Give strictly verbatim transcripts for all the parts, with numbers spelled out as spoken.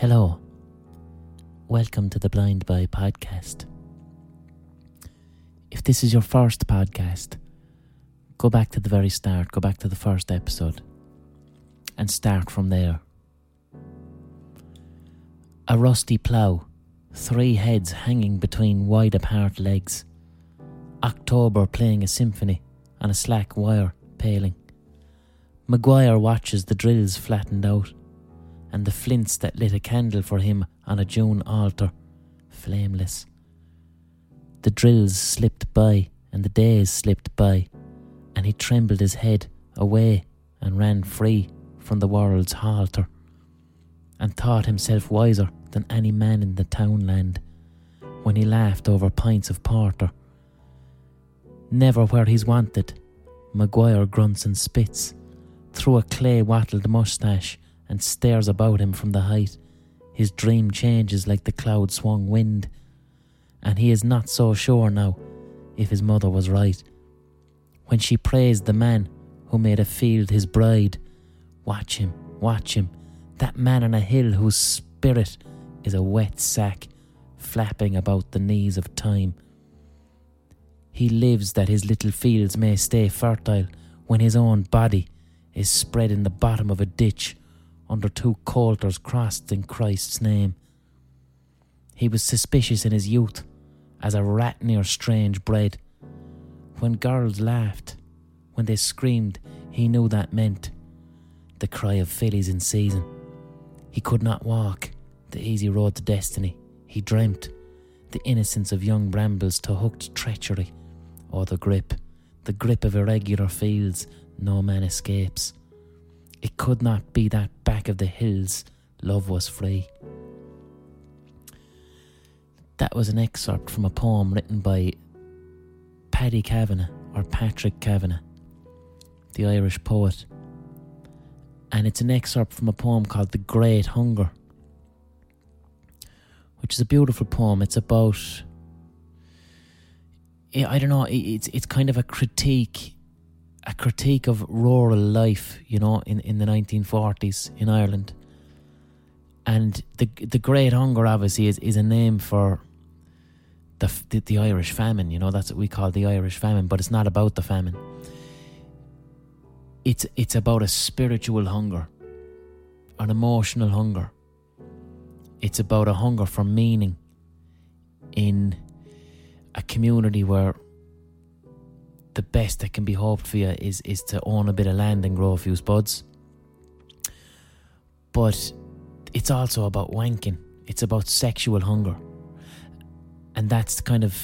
Hello, welcome to the Blind Boy Podcast. If this is your first podcast, go back to the very start, go back to the first episode, and start from there. A rusty plough, three heads hanging between wide apart legs, October playing a symphony on a slack wire paling. Maguire watches the drills flattened out, and the flints that lit a candle for him on a June altar, flameless. The drills slipped by, and the days slipped by, and he trembled his head away and ran free from the world's halter, and thought himself wiser than any man in the townland, when he laughed over pints of porter. Never where he's wanted, Maguire grunts and spits, through a clay-wattled moustache, and stares about him from the height. His dream changes like the cloud-swung wind, and he is not so sure now if his mother was right when she praised the man who made a field his bride. Watch him, watch him, that man on a hill whose spirit is a wet sack flapping about the knees of time. He lives that his little fields may stay fertile when his own body is spread in the bottom of a ditch under two coulters crossed in Christ's name. He was suspicious in his youth, as a rat near strange bread. When girls laughed, when they screamed, he knew that meant the cry of fillies in season. He could not walk the easy road to destiny. He dreamt the innocence of young brambles to hooked treachery, or the grip, the grip of irregular fields no man escapes. It could not be that back of the hills love was free. That was an excerpt from a poem written by Paddy Kavanagh, or Patrick Kavanagh, the Irish poet. And it's an excerpt from a poem called The Great Hunger, which is a beautiful poem. It's about, I don't know, it's it's kind of a critique A critique of rural life, you know, in, in the nineteen forties in Ireland. And the the Great Hunger, obviously, is, is a name for the, the the Irish famine, you know, that's what we call the Irish famine, but it's not about the famine. It's, it's about a spiritual hunger, an emotional hunger. It's about a hunger for meaning in a community where the best that can be hoped for you is, is to own a bit of land and grow a few spuds. But it's also about wanking. It's about sexual hunger. And that's kind of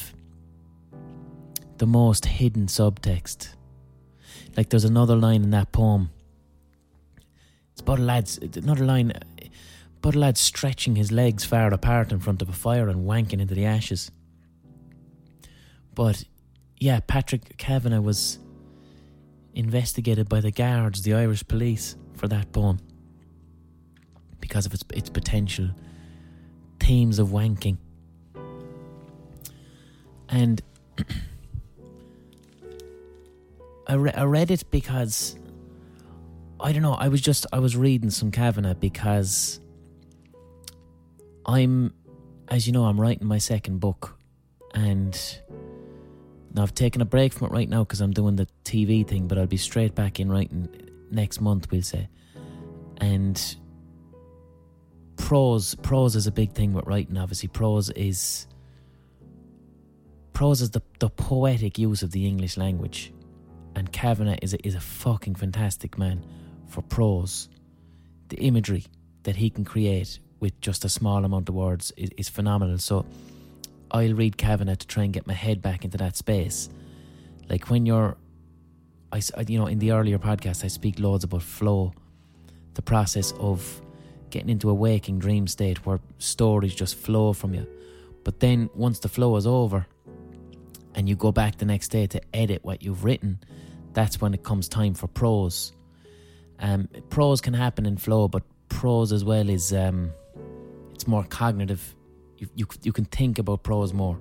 the most hidden subtext. Like, there's another line in that poem. It's about a lad's, another line, about a lad stretching his legs far apart in front of a fire and wanking into the ashes. But yeah, Patrick Kavanagh was investigated by the guards, the Irish police, for that poem because of its its potential themes of wanking. And I, re- I read it because, I don't know, I was just, I was reading some Kavanagh because I'm, as you know, I'm writing my second book, and now, I've taken a break from it right now because I'm doing the T V thing, but I'll be straight back in writing next month, we'll say. And prose, prose is a big thing with writing, obviously. Prose is, prose is the, the poetic use of the English language. And Kavanagh is a, is a fucking fantastic man for prose. The imagery that he can create with just a small amount of words is, is phenomenal. So I'll read Kavanagh to try and get my head back into that space. Like when you're, I, you know, in the earlier podcast, I speak loads about flow, the process of getting into a waking dream state where stories just flow from you. But then once the flow is over and you go back the next day to edit what you've written, that's when it comes time for prose. Um, prose can happen in flow, but prose as well is, um, it's more cognitive. You, you you can think about prose more.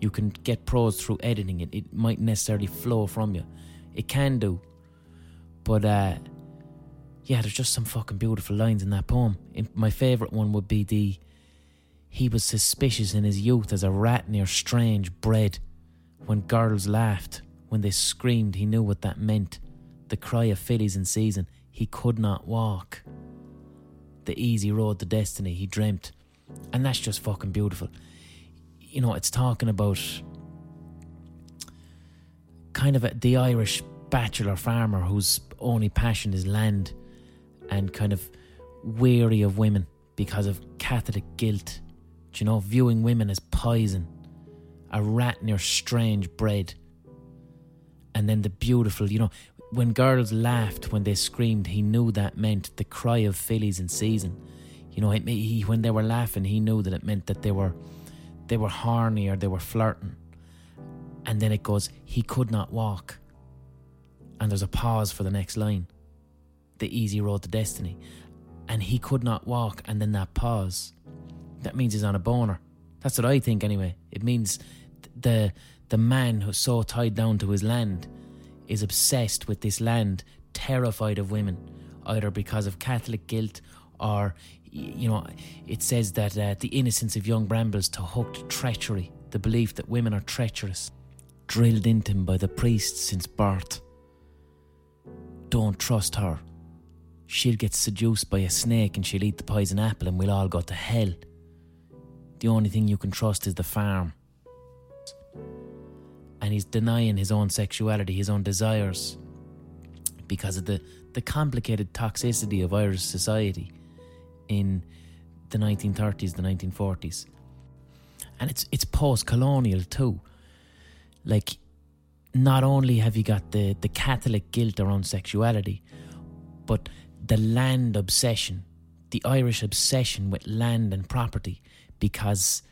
You can get prose through editing it. It mightn't necessarily flow from you. It can do. But uh, yeah, there's just some fucking beautiful lines in that poem. In, my favourite one would be the, he was suspicious in his youth as a rat near strange bread. When girls laughed, when they screamed, he knew what that meant. The cry of fillies in season, he could not walk. The easy road to destiny, he dreamt. And that's just fucking beautiful. You know, it's talking about kind of a, the Irish bachelor farmer whose only passion is land and kind of weary of women because of Catholic guilt. Do you know, viewing women as poison, a rat near strange bread. And then the beautiful, you know, when girls laughed, when they screamed, he knew that meant the cry of fillies in season. You know, it, he, when they were laughing, he knew that it meant that they were they were horny or they were flirting. And then it goes, he could not walk. And there's a pause for the next line. The easy road to destiny. And he could not walk. And then that pause. That means he's on a boner. That's what I think anyway. It means the the man who's so tied down to his land is obsessed with this land, terrified of women, either because of Catholic guilt or, you know, it says that uh, the innocence of young brambles to hooked treachery, the belief that women are treacherous, drilled into him by the priest since birth. Don't trust her. She'll get seduced by a snake and she'll eat the poison apple and we'll all go to hell. The only thing you can trust is the farm. And he's denying his own sexuality, his own desires, because of the, the complicated toxicity of Irish society in the nineteen thirties, the nineteen forties. And it's it's post-colonial too. Like, not only have you got the, the Catholic guilt around sexuality, but the land obsession, the Irish obsession with land and property, because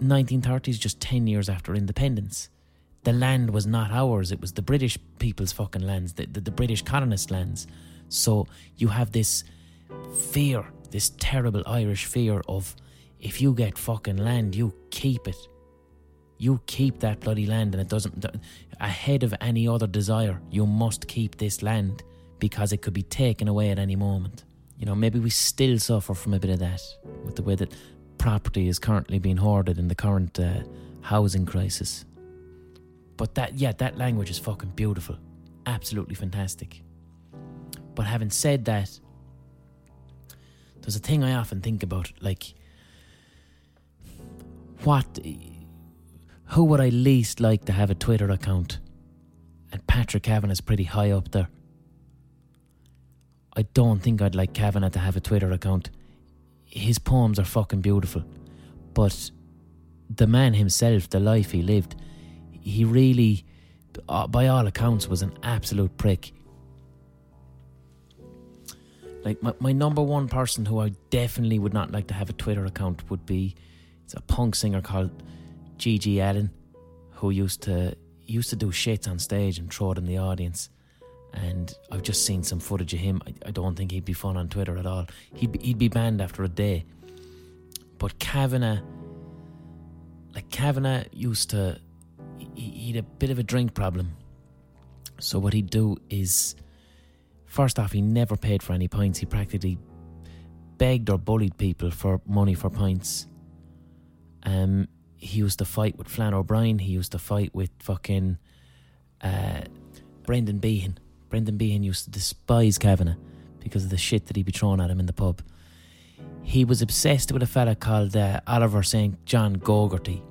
nineteen thirties, just ten years after independence, the land was not ours, it was the British people's fucking lands, the, the, the British colonist lands. So you have this fear, this terrible Irish fear of, if you get fucking land, you keep it. You keep that bloody land, and it doesn't, ahead of any other desire, you must keep this land because it could be taken away at any moment. You know, maybe we still suffer from a bit of that with the way that property is currently being hoarded in the current uh, housing crisis. But that, yeah, that language is fucking beautiful. Absolutely fantastic. But having said that, there's a thing I often think about, like, what, who would I least like to have a Twitter account? And Patrick Kavanagh is pretty high up there. I don't think I'd like Kavanagh to have a Twitter account. His poems are fucking beautiful. But the man himself, the life he lived, he really, by all accounts, was an absolute prick. Like, my, my number one person who I definitely would not like to have a Twitter account would be, it's a punk singer called Gigi Allen, who used to used to do shits on stage and throw it in the audience. And I've just seen some footage of him. I, I don't think he'd be fun on Twitter at all. He'd be, he'd be banned after a day. But Kavanagh, like Kavanagh used to, he had a bit of a drink problem. So what he'd do is, first off, he never paid for any pints. He practically begged or bullied people for money for pints. Um, he used to fight with Flann O'Brien. He used to fight with fucking uh, Brendan Behan. Brendan Behan used to despise Kavanagh because of the shit that he'd be throwing at him in the pub. He was obsessed with a fella called uh, Oliver Saint John Gogarty.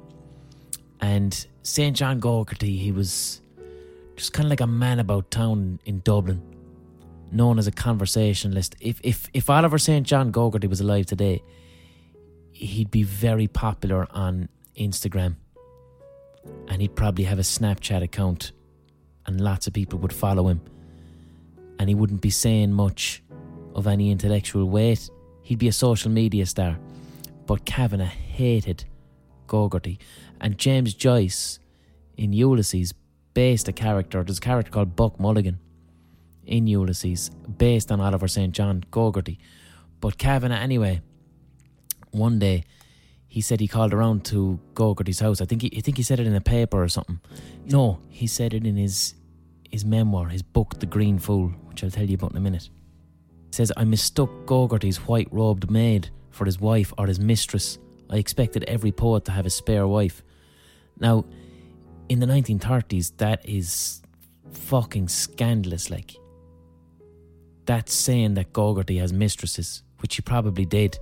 And Saint John Gogarty, he was just kind of like a man about town in Dublin, known as a conversationalist. If if if Oliver Saint John Gogarty was alive today, he'd be very popular on Instagram, and he'd probably have a Snapchat account, and lots of people would follow him. And he wouldn't be saying much of any intellectual weight. He'd be a social media star. But Kavanagh hated Gogarty. And James Joyce in Ulysses based a character, there's a character called Buck Mulligan in Ulysses based on Oliver Saint John Gogarty. But Kavanagh, anyway, one day he said he called around to Gogarty's house. I think he I think he said it in a paper or something. No, he said it in his his memoir, his book, The Green Fool, which I'll tell you about in a minute. says, I mistook Gogarty's white-robed maid for his wife or his mistress. I expected every poet to have a spare wife. Now, in the nineteen thirties, that is fucking scandalous, like. That's saying that Gogarty has mistresses, which he probably did.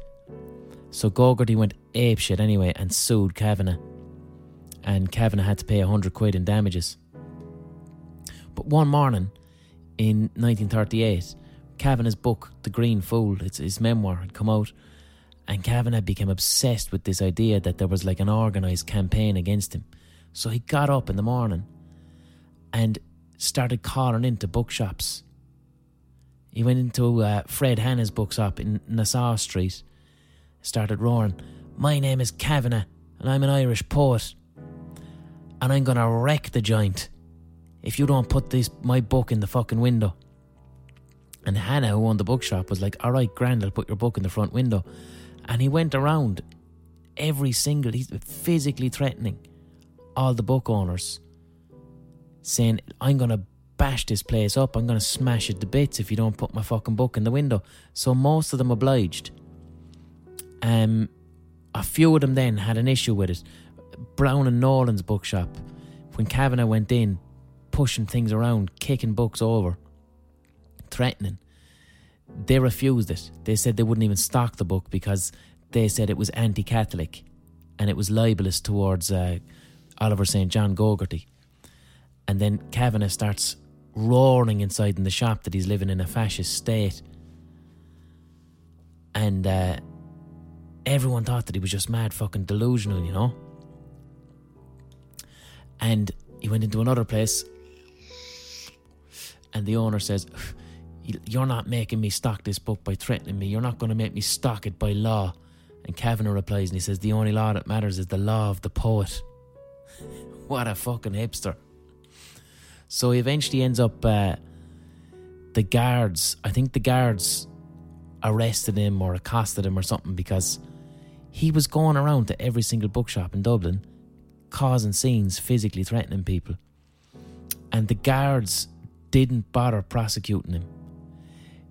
So Gogarty went apeshit anyway and sued Kavanagh. And Kavanagh had to pay one hundred quid in damages. But one morning, in nineteen thirty-eight, Kavanagh's book, The Green Fool, it's his memoir, had come out, and Kavanagh became obsessed with this idea that there was like an organised campaign against him. So he got up in the morning and started calling into bookshops. He went into uh, Fred Hanna's bookshop in Nassau Street, started roaring, "My name is Kavanagh, and I'm an Irish poet, and I'm going to wreck the joint if you don't put this my book in the fucking window." And Hannah, who owned the bookshop, was like, "Alright, grand, I'll put your book in the front window." And he went around every single, he's physically threatening all the book owners, saying, "I'm going to bash this place up, I'm going to smash it to bits if you don't put my fucking book in the window." So most of them obliged. Um, a few of them then had an issue with it. Brown and Nolan's bookshop, when Kavanagh went in, pushing things around, kicking books over, threatening, they refused it. They said they wouldn't even stock the book because they said it was anti-Catholic and it was libelous towards uh, Oliver Saint John Gogarty. And then Kavanagh starts roaring inside in the shop that he's living in a fascist state, and uh, everyone thought that he was just mad fucking delusional, you know. And he went into another place, and the owner says, "You're not making me stock this book by threatening me. You're not going to make me stock it by law." And Kavanagh replies, and he says, "The only law that matters is the law of the poet." What a fucking hipster. So he eventually ends up, uh, the guards, I think the guards arrested him or accosted him or something, because he was going around to every single bookshop in Dublin, causing scenes, physically threatening people. And the guards didn't bother prosecuting him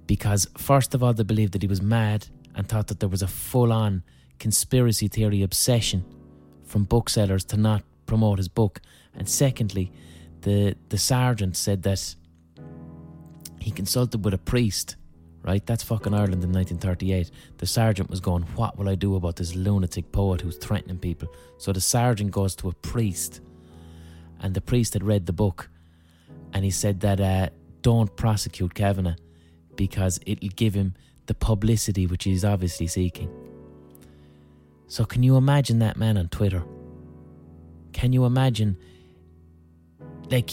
because, first of all, they believed that he was mad and thought that there was a full-on conspiracy theory obsession from booksellers to not promote his book. And secondly, the the sergeant said that he consulted with a priest, right? That's fucking Ireland in nineteen thirty-eight. The sergeant was going, "What will I do about this lunatic poet who's threatening people?" So the sergeant goes to a priest, and the priest had read the book. And he said that uh, don't prosecute Kavanagh because it'll give him the publicity which he's obviously seeking. So can you imagine that man on Twitter? Can you imagine, like,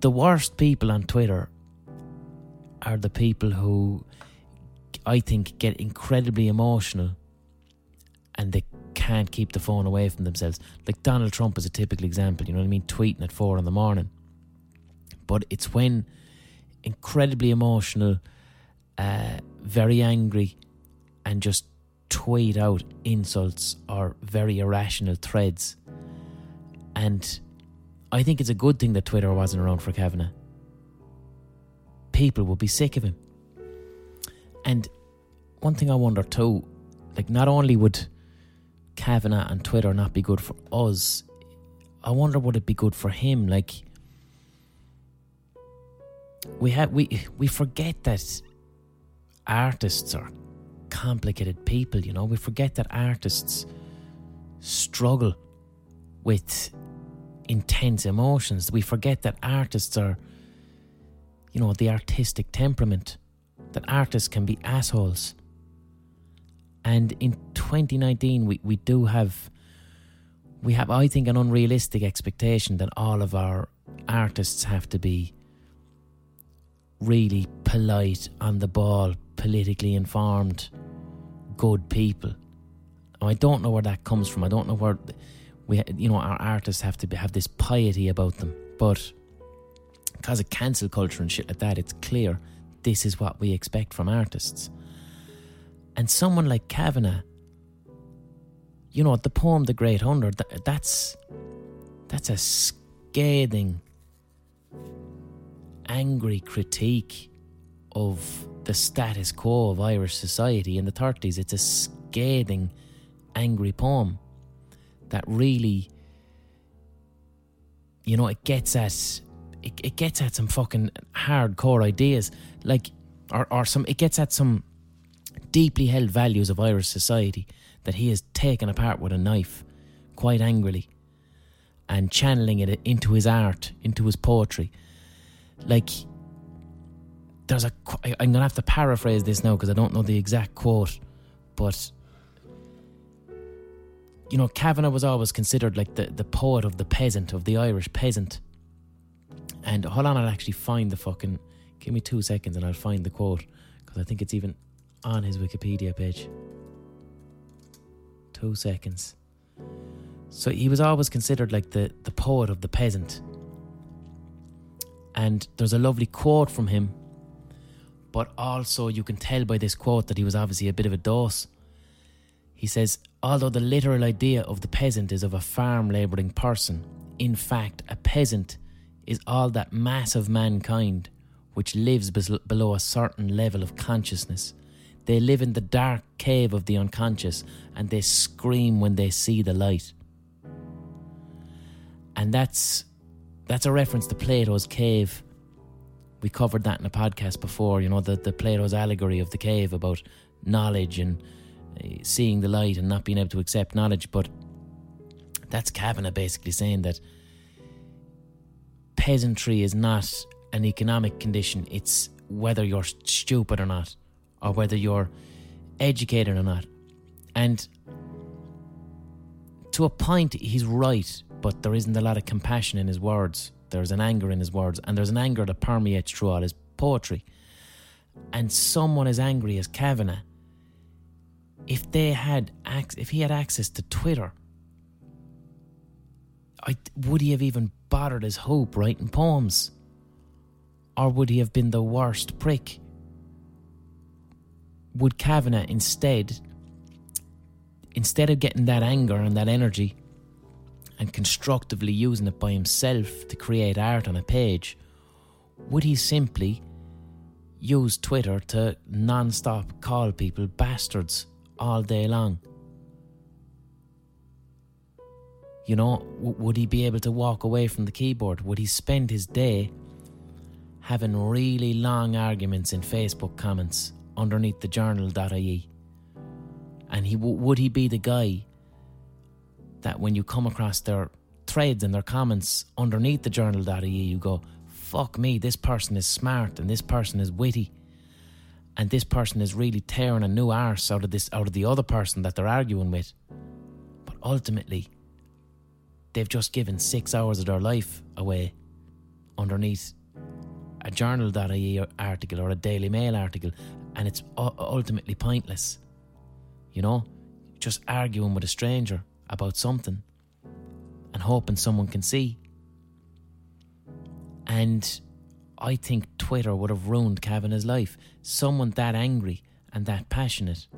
the worst people on Twitter are the people who, I think, get incredibly emotional and they can't keep the phone away from themselves. Like, Donald Trump is a typical example, you know what I mean? Tweeting at four in the morning. But it's when incredibly emotional, uh, very angry, and just tweet out insults or very irrational threads. And I think it's a good thing that Twitter wasn't around for Kavanagh. People would be sick of him. And one thing I wonder too, like, not only would Kavanagh and Twitter not be good for us, I wonder would it be good for him, like. We have we we forget that artists are complicated people, you know. We forget that artists struggle with intense emotions. We forget that artists are, you know, the artistic temperament. That artists can be assholes. And in twenty nineteen, we, we do have, we have, I think, an unrealistic expectation that all of our artists have to be really polite, on the ball, politically informed, good people. I don't know where that comes from. I don't know where we, you know, our artists have to have this piety about them. But because of cancel culture and shit like that, it's clear this is what we expect from artists. And someone like Kavanagh, you know, the poem "The Great Hunger," that, that's that's a scathing, angry critique of the status quo of Irish society in the thirties. It's a scathing, angry poem that really, you know, it gets at it, it gets at some fucking hardcore ideas, like or or some it gets at some deeply held values of Irish society that he has taken apart with a knife, quite angrily, and channeling it into his art, into his poetry. Like, there's a, I'm going to have to paraphrase this now because I don't know the exact quote, but, you know, Kavanagh was always considered like the, the poet of the peasant, of the Irish peasant. And hold on, I'll actually find the fucking, give me two seconds and I'll find the quote, because I think it's even on his Wikipedia page. Two seconds. So he was always considered like the, the poet of the peasant. And there's a lovely quote from him, but also you can tell by this quote that he was obviously a bit of a dose. He says, although the literal idea of the peasant is of a farm labouring person, in fact, a peasant is all that mass of mankind which lives bes- below a certain level of consciousness. They live in the dark cave of the unconscious, and they scream when they see the light. And that's that's a reference to Plato's cave. We covered that in a podcast before, you know, the, the Plato's allegory of the cave about knowledge and uh, seeing the light and not being able to accept knowledge. But that's Kavanagh basically saying that peasantry is not an economic condition. It's whether you're stupid or not, or whether you're educated or not. And to a point, he's right, but there isn't a lot of compassion in his words. There's an anger in his words, and there's an anger that permeates through all his poetry. And someone as angry as Kavanagh, if they had, ac- if he had access to Twitter, I, would he have even bothered his hope writing poems? Or would he have been the worst prick? Would Kavanagh instead, instead of getting that anger and that energy and constructively using it by himself to create art on a page, would he simply use Twitter to non-stop call people bastards all day long? You know, w- would he be able to walk away from the keyboard? Would he spend his day having really long arguments in Facebook comments underneath the journal dot I E? And he w- would he be the guy that when you come across their threads and their comments underneath the journal dot I E, you go, fuck me, this person is smart and this person is witty and this person is really tearing a new arse out of this, out of the other person that they're arguing with. But ultimately, they've just given six hours of their life away underneath a journal dot I E article or a Daily Mail article, and it's ultimately pointless. You know, just arguing with a stranger about something and hoping someone can see. And I think Twitter would have ruined Kavanagh's life. Someone that angry and that passionate,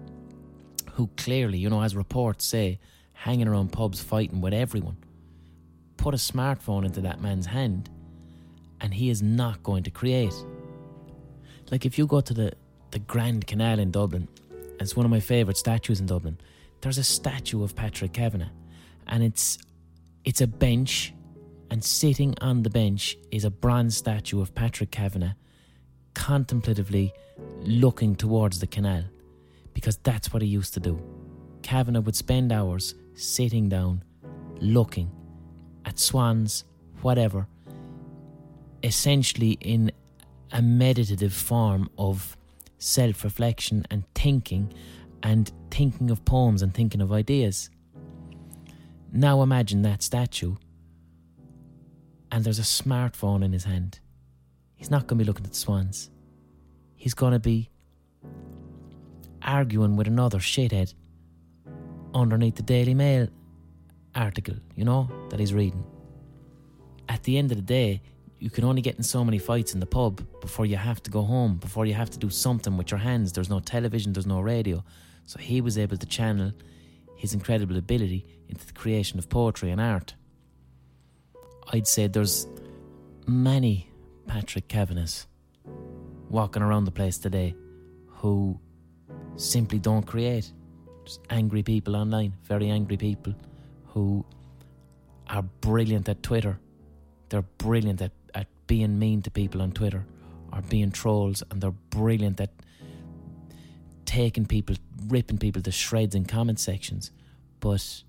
who clearly, you know, as reports say, hanging around pubs fighting with everyone, put a smartphone into that man's hand and he is not going to create. Like, if you go to the, the Grand Canal in Dublin, it's one of my favourite statues in Dublin, there's a statue of Patrick Kavanagh, and it's it's a bench, and sitting on the bench is a bronze statue of Patrick Kavanagh contemplatively looking towards the canal, because that's what he used to do. Kavanagh would spend hours sitting down, looking at swans, whatever, essentially in a meditative form of self-reflection and thinking and thinking of poems and thinking of ideas. Now imagine that statue and there's a smartphone in his hand. He's not going to be looking at the swans. He's going to be arguing with another shithead underneath the Daily Mail article, you know, that he's reading. At the end of the day, you can only get in so many fights in the pub before you have to go home, before you have to do something with your hands. There's no television, there's no radio. So he was able to channel his incredible ability into the creation of poetry and art. I'd say there's many Patrick Kavanaghs walking around the place today who simply don't create. Just angry people online, very angry people who are brilliant at Twitter. They're brilliant at, at being mean to people on Twitter or being trolls, and they're brilliant at taking people, ripping people to shreds in comment sections. But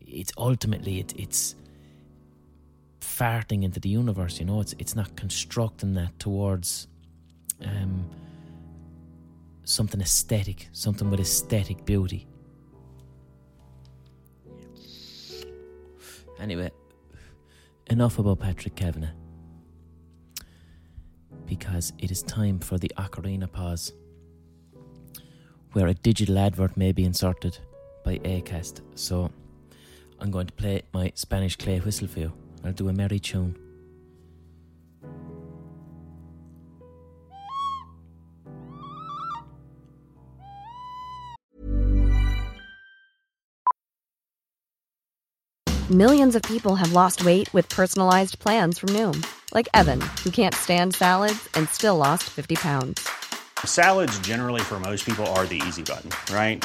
it's ultimately, it, it's farting into the universe, you know, it's it's not constructing that towards um, something aesthetic, something with aesthetic beauty. Anyway, enough about Patrick Kavanagh, because it is time for the Ocarina pause, where a digital advert may be inserted by Acast. So I'm going to play my Spanish clay whistle for you. I'll do a merry tune. Millions of people have lost weight with personalized plans from Noom, like Evan, who can't stand salads and still lost fifty pounds. Salads generally for most people are the easy button, right?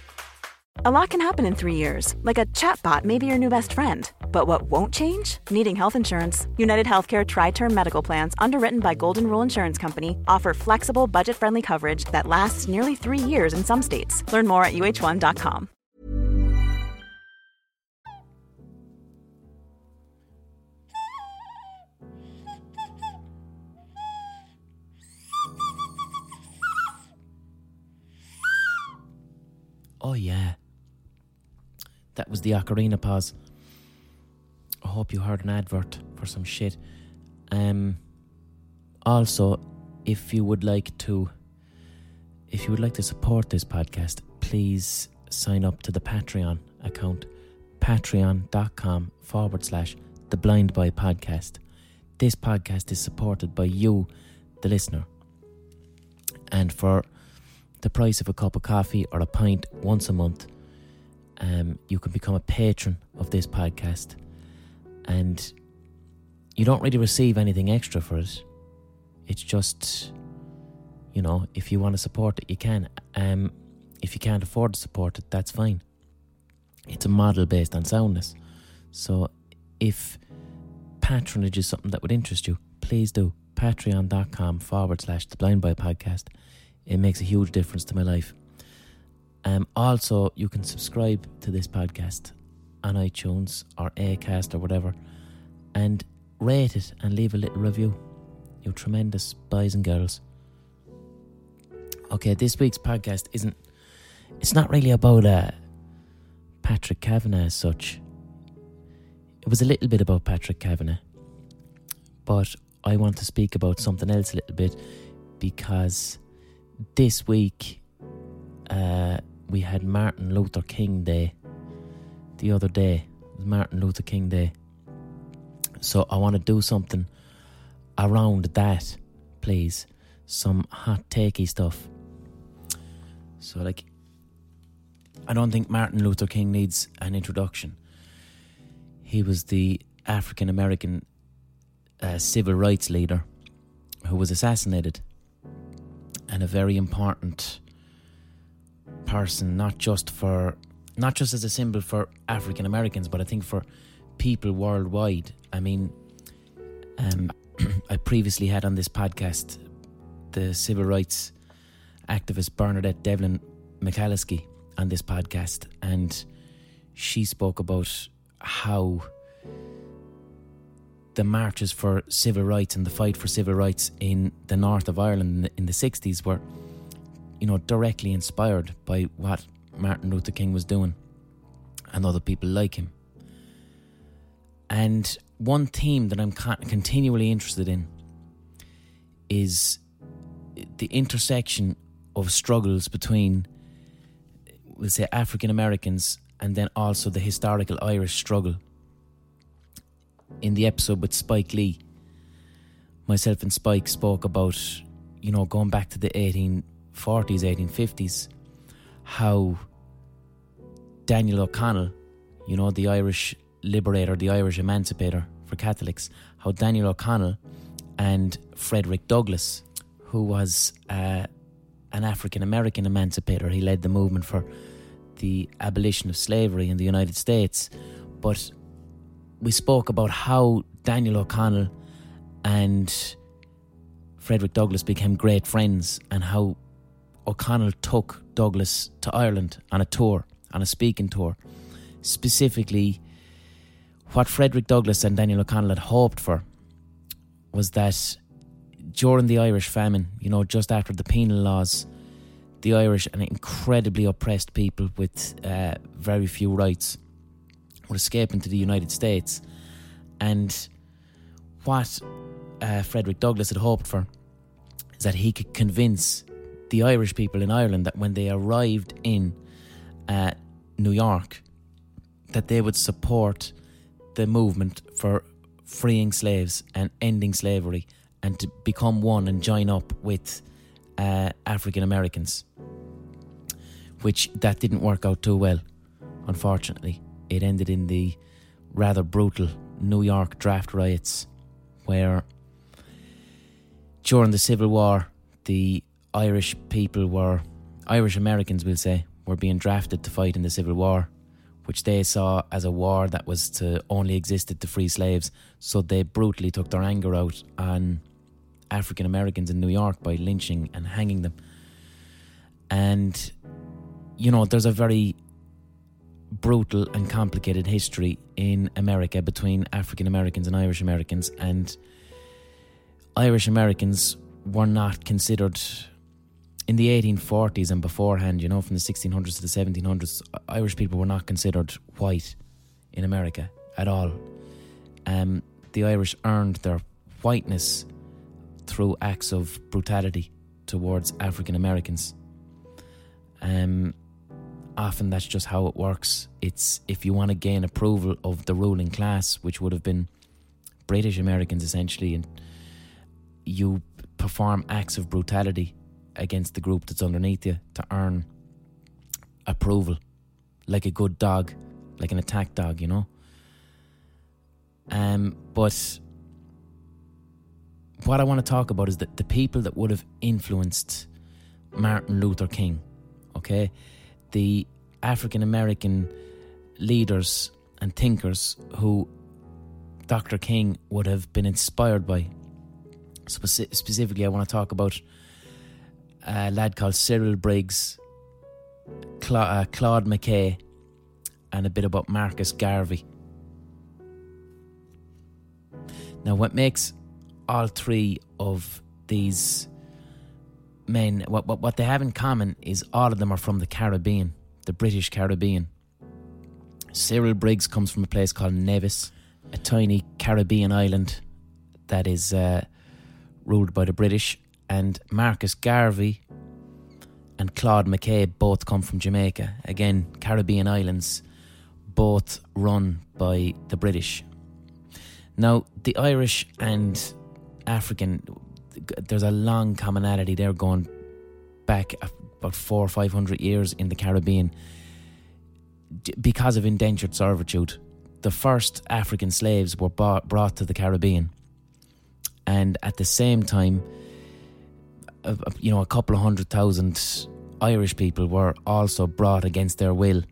A lot can happen in three years, like a chatbot may be your new best friend. But what won't change? Needing health insurance. United Healthcare Tri-Term Medical Plans, underwritten by Golden Rule Insurance Company, offer flexible, budget-friendly coverage that lasts nearly three years in some states. Learn more at U H one dot com. Oh, yeah. That was the Ocarina pause. I hope you heard an advert for some shit. Um. Also, if you would like to, if you would like to support this podcast, please sign up to the Patreon account, patreon.com forward slash the Blind Boy Podcast. This podcast is supported by you, the listener, and for the price of a cup of coffee or a pint once a month, Um, you can become a patron of this podcast, and you don't really receive anything extra for it. It's just, you know, if you want to support it, you can. Um, if you can't afford to support it, that's fine. It's a model based on soundness. So if patronage is something that would interest you, please do. Patreon.com forward slash the Blind Boy Podcast. It makes a huge difference to my life. Um, also, you can subscribe to this podcast on iTunes or Acast or whatever, and rate it and leave a little review. You tremendous boys and girls. Okay, this week's podcast isn't, it's not really about uh, Patrick Kavanagh as such. It was a little bit about Patrick Kavanagh, but I want to speak about something else a little bit, because this week Uh, we had Martin Luther King Day the other day. It was Martin Luther King Day. So I want to do something around that, please. Some hot takey stuff. So, like, I don't think Martin Luther King needs an introduction. He was the African American uh, civil rights leader who was assassinated, and a very important person, not just for not just as a symbol for African Americans, but I think for people worldwide. I mean, um, I previously had on this podcast the civil rights activist Bernadette Devlin Mikhailovsky on this podcast, and she spoke about how the marches for civil rights and the fight for civil rights in the north of Ireland in the sixties were, you know, directly inspired by what Martin Luther King was doing and other people like him. And one theme that I'm continually interested in is the intersection of struggles between, we'll say, African Americans and then also the historical Irish struggle. In the episode with Spike Lee, myself and Spike spoke about, you know, going back to the eighteen forties, eighteen fifties, how Daniel O'Connell, you know, the Irish liberator, the Irish emancipator for Catholics, how Daniel O'Connell and Frederick Douglass, who was uh, an African American emancipator, he led the movement for the abolition of slavery in the United States. But we spoke about how Daniel O'Connell and Frederick Douglass became great friends, and how O'Connell took Douglass to Ireland on a tour, on a speaking tour. Specifically, what Frederick Douglass and Daniel O'Connell had hoped for was that during the Irish famine, you know, just after the penal laws, the Irish, an incredibly oppressed people with uh, very few rights, were escaping to the United States. And what uh, Frederick Douglass had hoped for is that he could convince the Irish people in Ireland that when they arrived in uh, New York, that they would support the movement for freeing slaves and ending slavery, and to become one and join up with uh, African Americans, which that didn't work out too well, unfortunately. It ended in the rather brutal New York draft riots, where during the Civil War, the Irish people were, Irish Americans we'll say, were being drafted to fight in the Civil War, which they saw as a war that was to only existed to free slaves. So they brutally took their anger out on African Americans in New York by lynching and hanging them. And, you know, there's a very brutal and complicated history in America between African Americans and Irish Americans, and Irish Americans were not considered in the eighteen forties and beforehand, you know, from the sixteen hundreds to the seventeen hundreds. Irish people were not considered white in America at all. Um, the Irish earned their whiteness through acts of brutality towards African Americans. Um, often that's just how it works. It's if you want to gain approval of the ruling class, which would have been British Americans essentially, and you perform acts of brutality against the group that's underneath you to earn approval, like a good dog, like an attack dog, you know. Um, but what I want to talk about is that the people that would have influenced Martin Luther King, okay, the African American leaders and thinkers who Doctor King would have been inspired by. Spec- specifically, I want to talk about a lad called Cyril Briggs, Cla- uh, Claude McKay, and a bit about Marcus Garvey. Now, what makes all three of these men, what, what, what they have in common is all of them are from the Caribbean, the British Caribbean. Cyril Briggs comes from a place called Nevis, a tiny Caribbean island that is uh, ruled by the British. And Marcus Garvey and Claude McKay both come from Jamaica. Again, Caribbean islands, both run by the British. Now, the Irish and African, there's a long commonality there going back about four or five hundred years in the Caribbean because of indentured servitude. The first African slaves were brought to the Caribbean. And at the same time, you know, a couple of hundred thousand Irish people were also brought against their will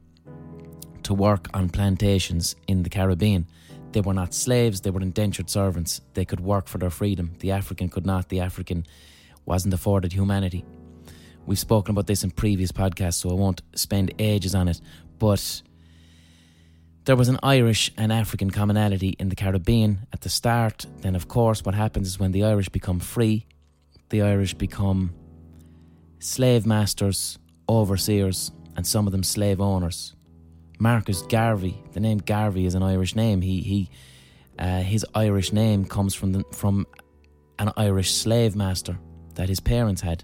to work on plantations in the Caribbean. They were not slaves, they were indentured servants. They could work for their freedom. The African could not. The African wasn't afforded humanity. We've spoken about this in previous podcasts, so I won't spend ages on it. But there was an Irish and African commonality in the Caribbean at the start. Then, of course, what happens is when the Irish become free, the Irish become slave masters, overseers, and some of them slave owners. Marcus Garvey, the name Garvey is an Irish name. He he, uh, his Irish name comes from the, from an Irish slave master that his parents had,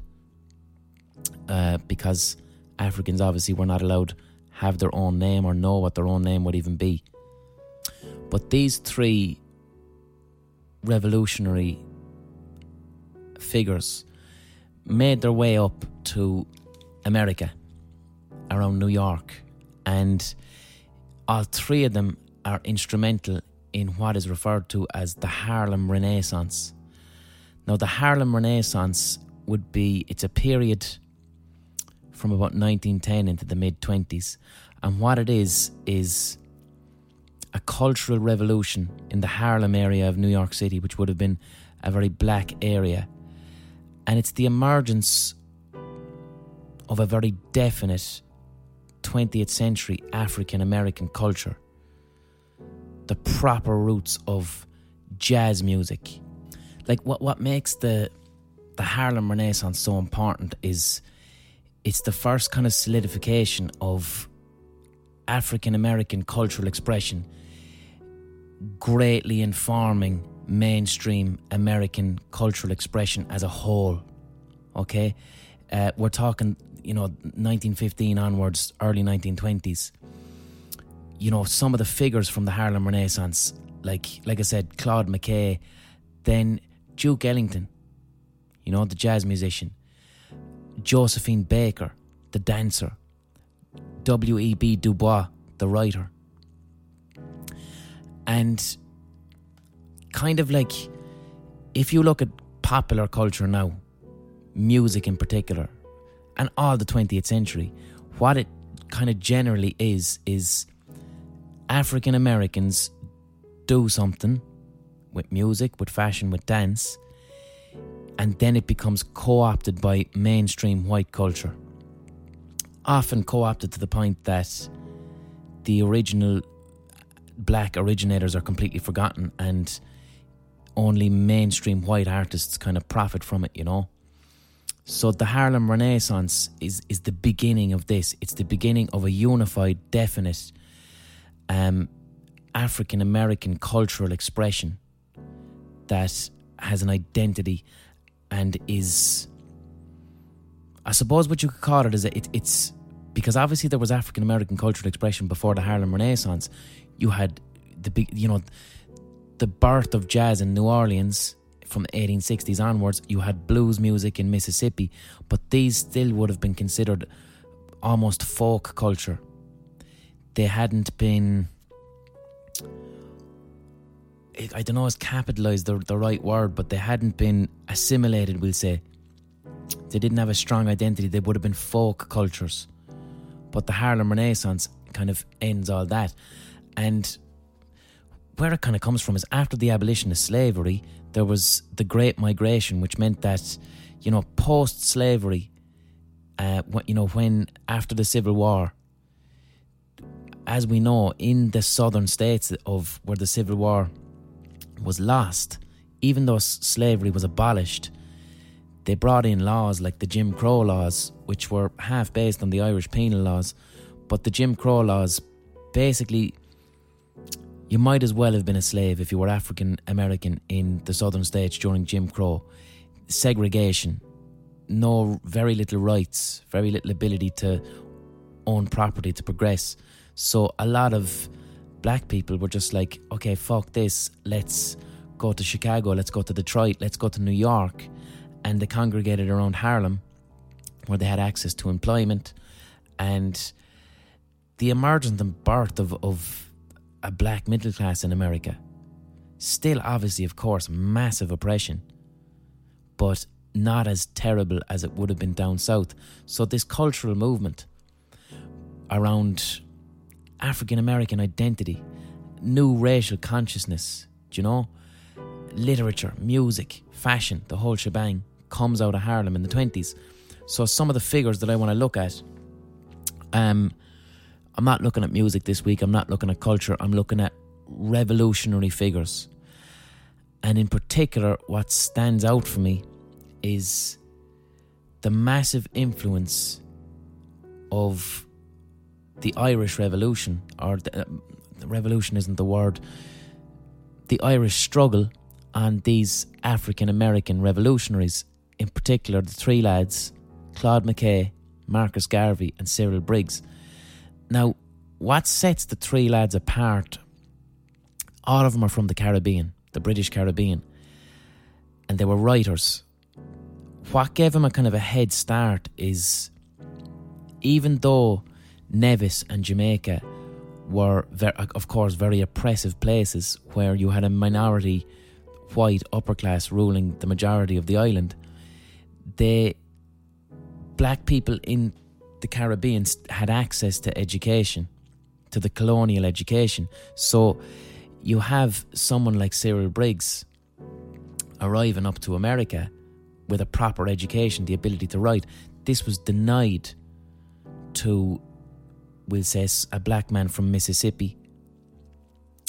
uh, because Africans obviously were not allowed to have their own name or know what their own name would even be. But these three revolutionary figures made their way up to America, around New York, and all three of them are instrumental in what is referred to as the Harlem Renaissance. Now, the Harlem Renaissance would be, it's a period from about nineteen ten into the mid-twenties, and what it is, is a cultural revolution in the Harlem area of New York City, which would have been a very black area. And it's the emergence of a very definite twentieth century African American culture. The proper roots of jazz music. Like what, what makes the the Harlem Renaissance so important is it's the first kind of solidification of African American cultural expression, greatly informing mainstream American cultural expression as a whole. Okay, uh, we're talking, you know, nineteen fifteen onwards, early nineteen twenties. You know, some of the figures from the Harlem Renaissance, like like I said, Claude McKay, then Duke Ellington, you know, the jazz musician, Josephine Baker, the dancer, W E B Du Bois, the writer. And kind of like, if you look at popular culture now, music in particular, and all the twentieth century, what it kind of generally is, is African Americans do something with music, with fashion, with dance, and then it becomes co-opted by mainstream white culture. Often co-opted to the point that the original black originators are completely forgotten and only mainstream white artists kind of profit from it, you know. So the Harlem Renaissance is, is the beginning of this. It's the beginning of a unified, definite um, African American cultural expression that has an identity and is, I suppose what you could call it is that it, it's, because obviously there was African American cultural expression before the Harlem Renaissance. You had the big, you know, the birth of jazz in New Orleans from the eighteen sixties onwards. You had blues music in Mississippi, but these still would have been considered almost folk culture. They hadn't been, I don't know, it's capitalized the, the right word, but they hadn't been assimilated, we'll say. They didn't have a strong identity. They would have been folk cultures. But the Harlem Renaissance kind of ends all that. And where it kind of comes from is after the abolition of slavery, there was the Great Migration, which meant that, you know, post-slavery, uh, you know, when after the Civil War, as we know, in the southern states of where the Civil War was lost, even though slavery was abolished, they brought in laws like the Jim Crow laws, which were half based on the Irish penal laws. But the Jim Crow laws, basically, you might as well have been a slave if you were African American in the southern states during Jim Crow. Segregation, no, very little rights, very little ability to own property, to progress. So a lot of black people were just like, okay, fuck this, let's go to Chicago, let's go to Detroit, let's go to New York. And they congregated around Harlem, where they had access to employment. And the emergence and birth of, of a black middle class in America. Still, obviously, of course, massive oppression, but not as terrible as it would have been down south. So this cultural movement around African American identity, new racial consciousness, do you know, literature, music, fashion, the whole shebang, comes out of Harlem in the twenties. So some of the figures that I want to look at, um, I'm not looking at music this week, I'm not looking at culture, I'm looking at revolutionary figures. And in particular, what stands out for me is the massive influence of the Irish Revolution, or the, uh, the revolution isn't the word, the Irish struggle on these African American revolutionaries, in particular the three lads, Claude McKay, Marcus Garvey and Cyril Briggs. Now, what sets the three lads apart, all of them are from the Caribbean, the British Caribbean, and they were writers. what gave him a kind of a head start is, even though Nevis and Jamaica were, very, of course, very oppressive places where you had a minority white upper class ruling the majority of the island, they, black people in the Caribbean had access to education, to the colonial education. So you have someone like Cyril Briggs arriving up to America with a proper education, the ability to write. This was denied to, we'll say, a black man from Mississippi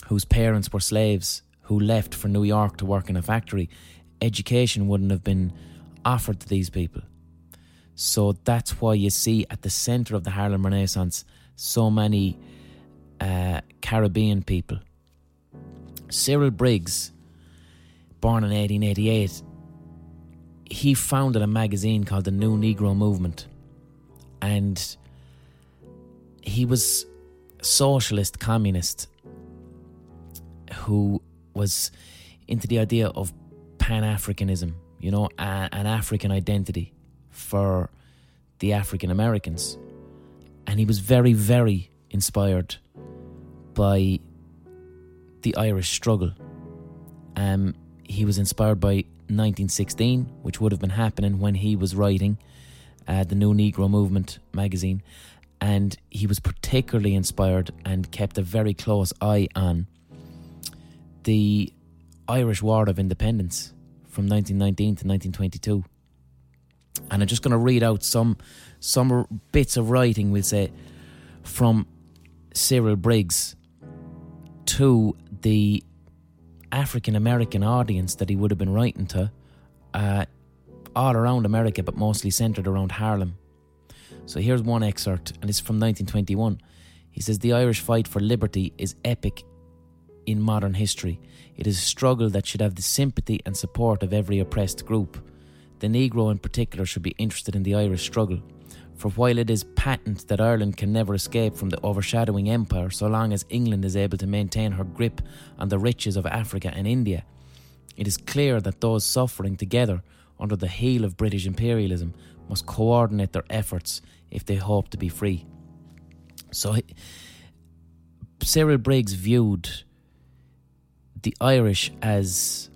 whose parents were slaves, who left for New York to work in a factory. Education wouldn't have been offered to these people. So that's why you see at the centre of the Harlem Renaissance so many uh, Caribbean people. Cyril Briggs, born in eighteen eighty-eight, he founded a magazine called the New Negro Movement, and he was socialist communist who was into the idea of Pan-Africanism, you know, a, an African identity for the African Americans. And he was very, very inspired by the Irish struggle. Um, he was inspired by nineteen sixteen, which would have been happening when he was writing uh, the New Negro Movement magazine. And he was particularly inspired and kept a very close eye on the Irish War of Independence from nineteen nineteen to nineteen twenty-two. And I'm just going to read out some some bits of writing, we'll say, from Cyril Briggs to the African-American audience that he would have been writing to, uh, all around America, but mostly centred around Harlem. So here's one excerpt, and it's from nineteen twenty-one. He says, "The Irish fight for liberty is epic in modern history. It is a struggle that should have the sympathy and support of every oppressed group. The Negro in particular should be interested in the Irish struggle. For while it is patent that Ireland can never escape from the overshadowing empire so long as England is able to maintain her grip on the riches of Africa and India, it is clear that those suffering together under the heel of British imperialism must coordinate their efforts if they hope to be free." So Cyril Briggs viewed the Irish as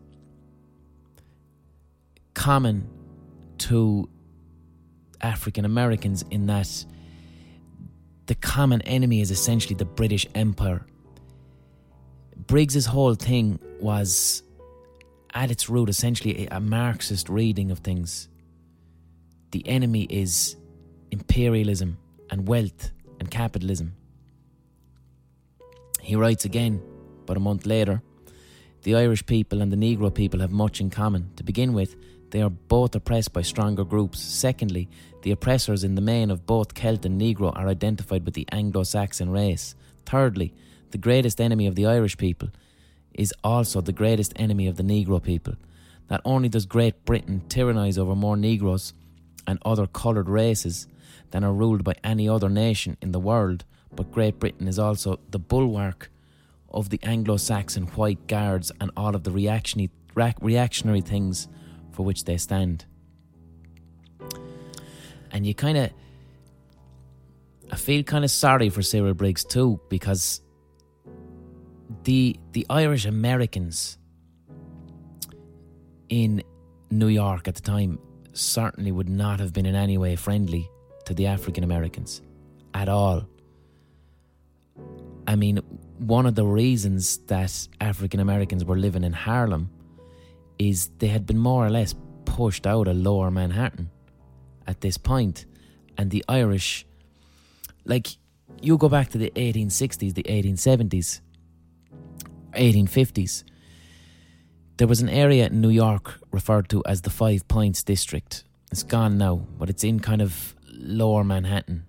common to African Americans, in that the common enemy is essentially the British Empire. Briggs's whole thing was, at its root, essentially a Marxist reading of things. The enemy is imperialism and wealth and capitalism. He writes again, but a month later, "The Irish people and the Negro people have much in common. To begin with, they are both oppressed by stronger groups. Secondly, the oppressors in the main of both Celt and Negro are identified with the Anglo-Saxon race. Thirdly, the greatest enemy of the Irish people is also the greatest enemy of the Negro people. Not only does Great Britain tyrannize over more Negroes and other coloured races than are ruled by any other nation in the world, but Great Britain is also the bulwark of the Anglo-Saxon white guards and all of the reactionary, reactionary things for which they stand." And you kind of, I feel kind of sorry for Cyril Briggs too, because the the Irish Americans in New York at the time certainly would not have been in any way friendly to the African Americans at all. I mean, one of the reasons that African Americans were living in Harlem is they had been more or less pushed out of lower Manhattan at this point. And the Irish, like, you go back to the eighteen sixties, the eighteen seventies, eighteen fifties, there was an area in New York referred to as the Five Points District. It's gone now, but it's in kind of lower Manhattan.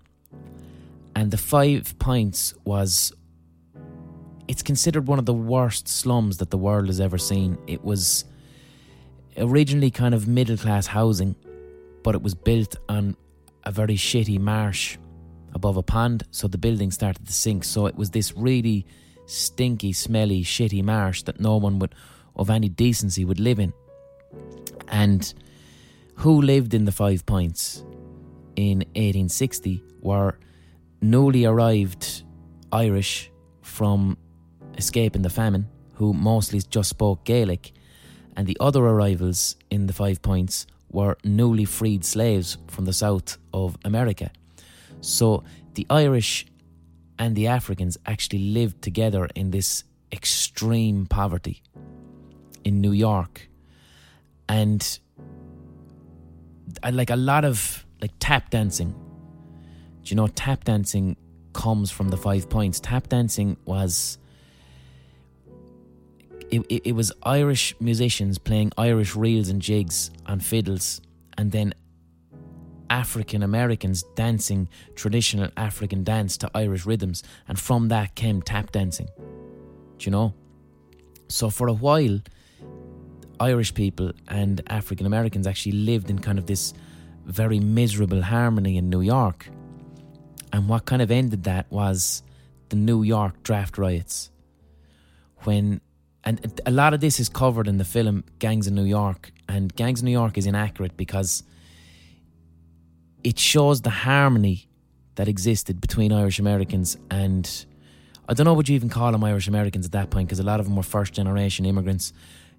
And the Five Points was, it's considered one of the worst slums that the world has ever seen. It was originally kind of middle class housing, but it was built on a very shitty marsh above a pond, so the building started to sink. So it was this really stinky, smelly, shitty marsh that no one would, of any decency, would live in. And who lived in the Five Points in eighteen sixty were newly arrived Irish from escaping the famine, who mostly just spoke Gaelic, and the other arrivals in the Five Points were newly freed slaves from the south of America. So the Irish and the Africans actually lived together in this extreme poverty in New York. And like a lot of like tap dancing, do you know, tap dancing comes from the Five Points. Tap dancing was It, it, it was Irish musicians playing Irish reels and jigs on fiddles, and then African Americans dancing traditional African dance to Irish rhythms, and from that came tap dancing. Do you know? So for a while, Irish people and African Americans actually lived in kind of this very miserable harmony in New York. And what kind of ended that was the New York draft riots. When And a lot of this is covered in the film Gangs of New York. And Gangs of New York is inaccurate because it shows the harmony that existed between Irish Americans and... I don't know what you even call them, Irish Americans at that point, because a lot of them were first-generation immigrants.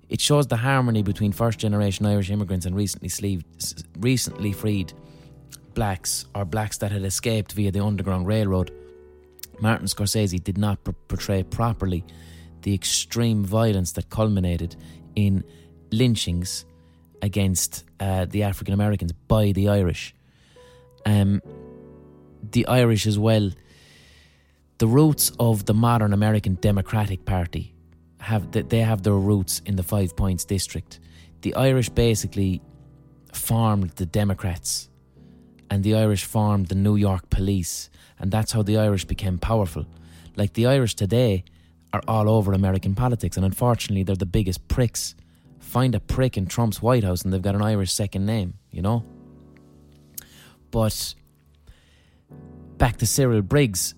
It shows the harmony between first-generation Irish immigrants and recently sleeved, recently freed blacks, or blacks that had escaped via the Underground Railroad. Martin Scorsese did not pr- portray properly the extreme violence that culminated in lynchings against uh, the African Americans by the Irish. Um, the Irish as well, the roots of the modern American Democratic Party, have they have their roots in the Five Points district. The Irish basically formed the Democrats, and the Irish formed the New York police, and that's how the Irish became powerful. Like the Irish today are all over American politics, and unfortunately they're the biggest pricks. Find a prick in Trump's White House and they've got an Irish second name, you know? But back to Cyril Briggs,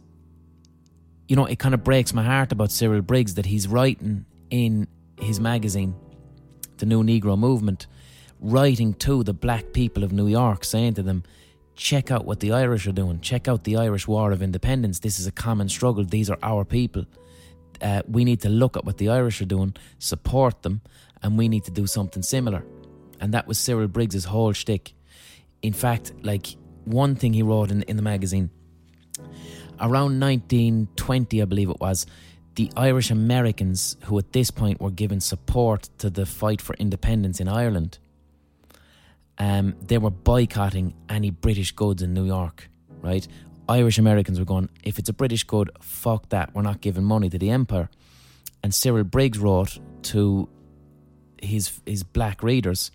you know, it kind of breaks my heart about Cyril Briggs that he's writing in his magazine, The New Negro Movement, writing to the black people of New York, saying to them, check out what the Irish are doing, check out the Irish War of Independence, this is a common struggle, these are our people. Uh, we need to look at what the Irish are doing, support them, and we need to do something similar. And that was Cyril Briggs' whole shtick. In fact, like one thing he wrote in, in the magazine, around nineteen twenty, I believe it was, the Irish Americans, who at this point were giving support to the fight for independence in Ireland, um, they were boycotting any British goods in New York, right? Irish Americans were going, if it's a British good, fuck that, we're not giving money to the Empire. And Cyril Briggs wrote to his his black readers,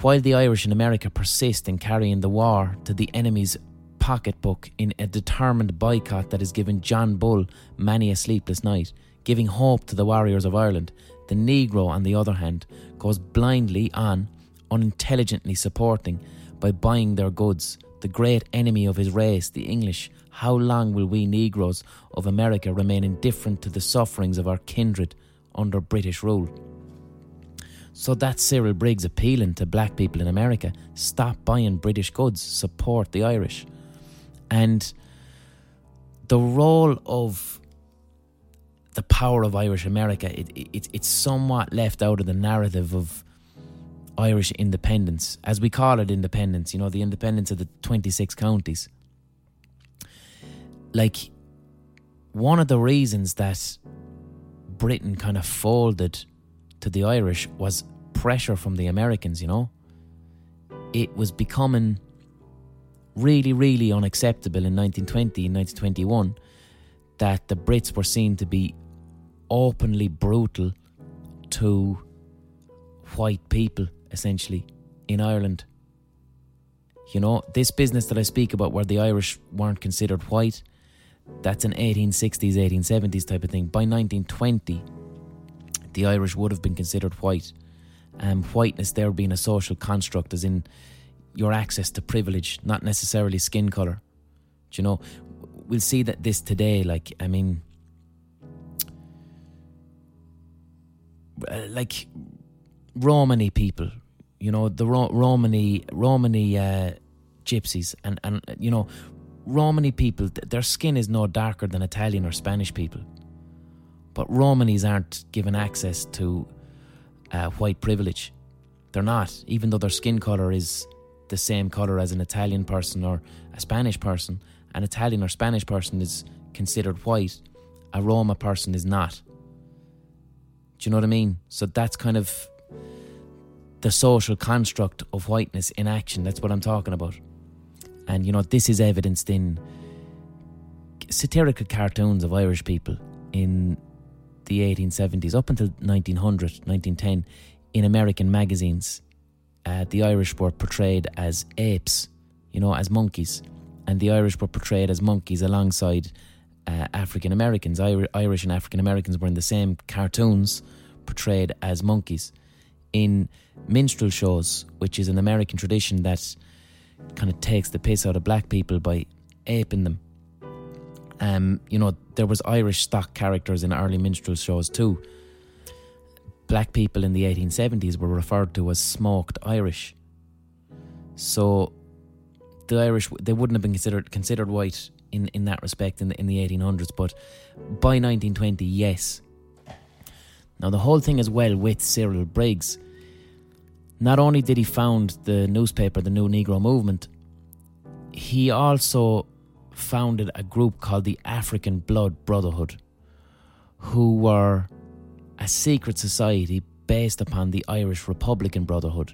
while the Irish in America persist in carrying the war to the enemy's pocketbook in a determined boycott that has given John Bull many a sleepless night, giving hope to the warriors of Ireland, the Negro, on the other hand, goes blindly on, unintelligently supporting, by buying their goods, the great enemy of his race, the English. How long will we Negroes of America remain indifferent to the sufferings of our kindred under British rule? So that's Cyril Briggs appealing to black people in America. Stop buying British goods, support the Irish. And the role of the power of Irish America, it, it, it's somewhat left out of the narrative of Irish independence, as we call it independence, you know, the independence of the twenty-six counties. Like, one of the reasons that Britain kind of folded to the Irish was pressure from the Americans, you know. It was becoming really, really unacceptable in nineteen twenty and nineteen twenty-one that the Brits were seen to be openly brutal to white people, essentially, in Ireland. You know, this business that I speak about where the Irish weren't considered white, that's an eighteen sixties, eighteen seventies type of thing. By nineteen twenty, the Irish would have been considered white. Um, whiteness there being a social construct, as in your access to privilege, not necessarily skin colour. Do you know, we'll see that this today, like, I mean, like... Romany people, you know, the Ro- Romany Romany uh, gypsies and, and, you know, Romany people, their skin is no darker than Italian or Spanish people. But Romanies aren't given access to uh, white privilege. They're not, even though their skin colour is the same colour as an Italian person or a Spanish person. An Italian or Spanish person is considered white. A Roma person is not. Do you know what I mean? So that's kind of the social construct of whiteness in action. That's what I'm talking about. And, you know, this is evidenced in satirical cartoons of Irish people in the eighteen seventies, up until nineteen hundred, nineteen ten, in American magazines. Uh, the Irish were portrayed as apes, you know, as monkeys. And the Irish were portrayed as monkeys alongside uh, African Americans. Ir- Irish and African Americans were in the same cartoons portrayed as monkeys. In minstrel shows, which is an American tradition that kind of takes the piss out of black people by aping them. Um, you know, there was Irish stock characters in early minstrel shows too. Black people in the eighteen seventies were referred to as smoked Irish. So the Irish, they wouldn't have been considered considered white in, in that respect in the, in the eighteen hundreds, but by nineteen twenty, yes. Now the whole thing as well with Cyril Briggs, not only did he found the newspaper, the New Negro Movement, he also founded a group called the African Blood Brotherhood, who were a secret society based upon the Irish Republican Brotherhood.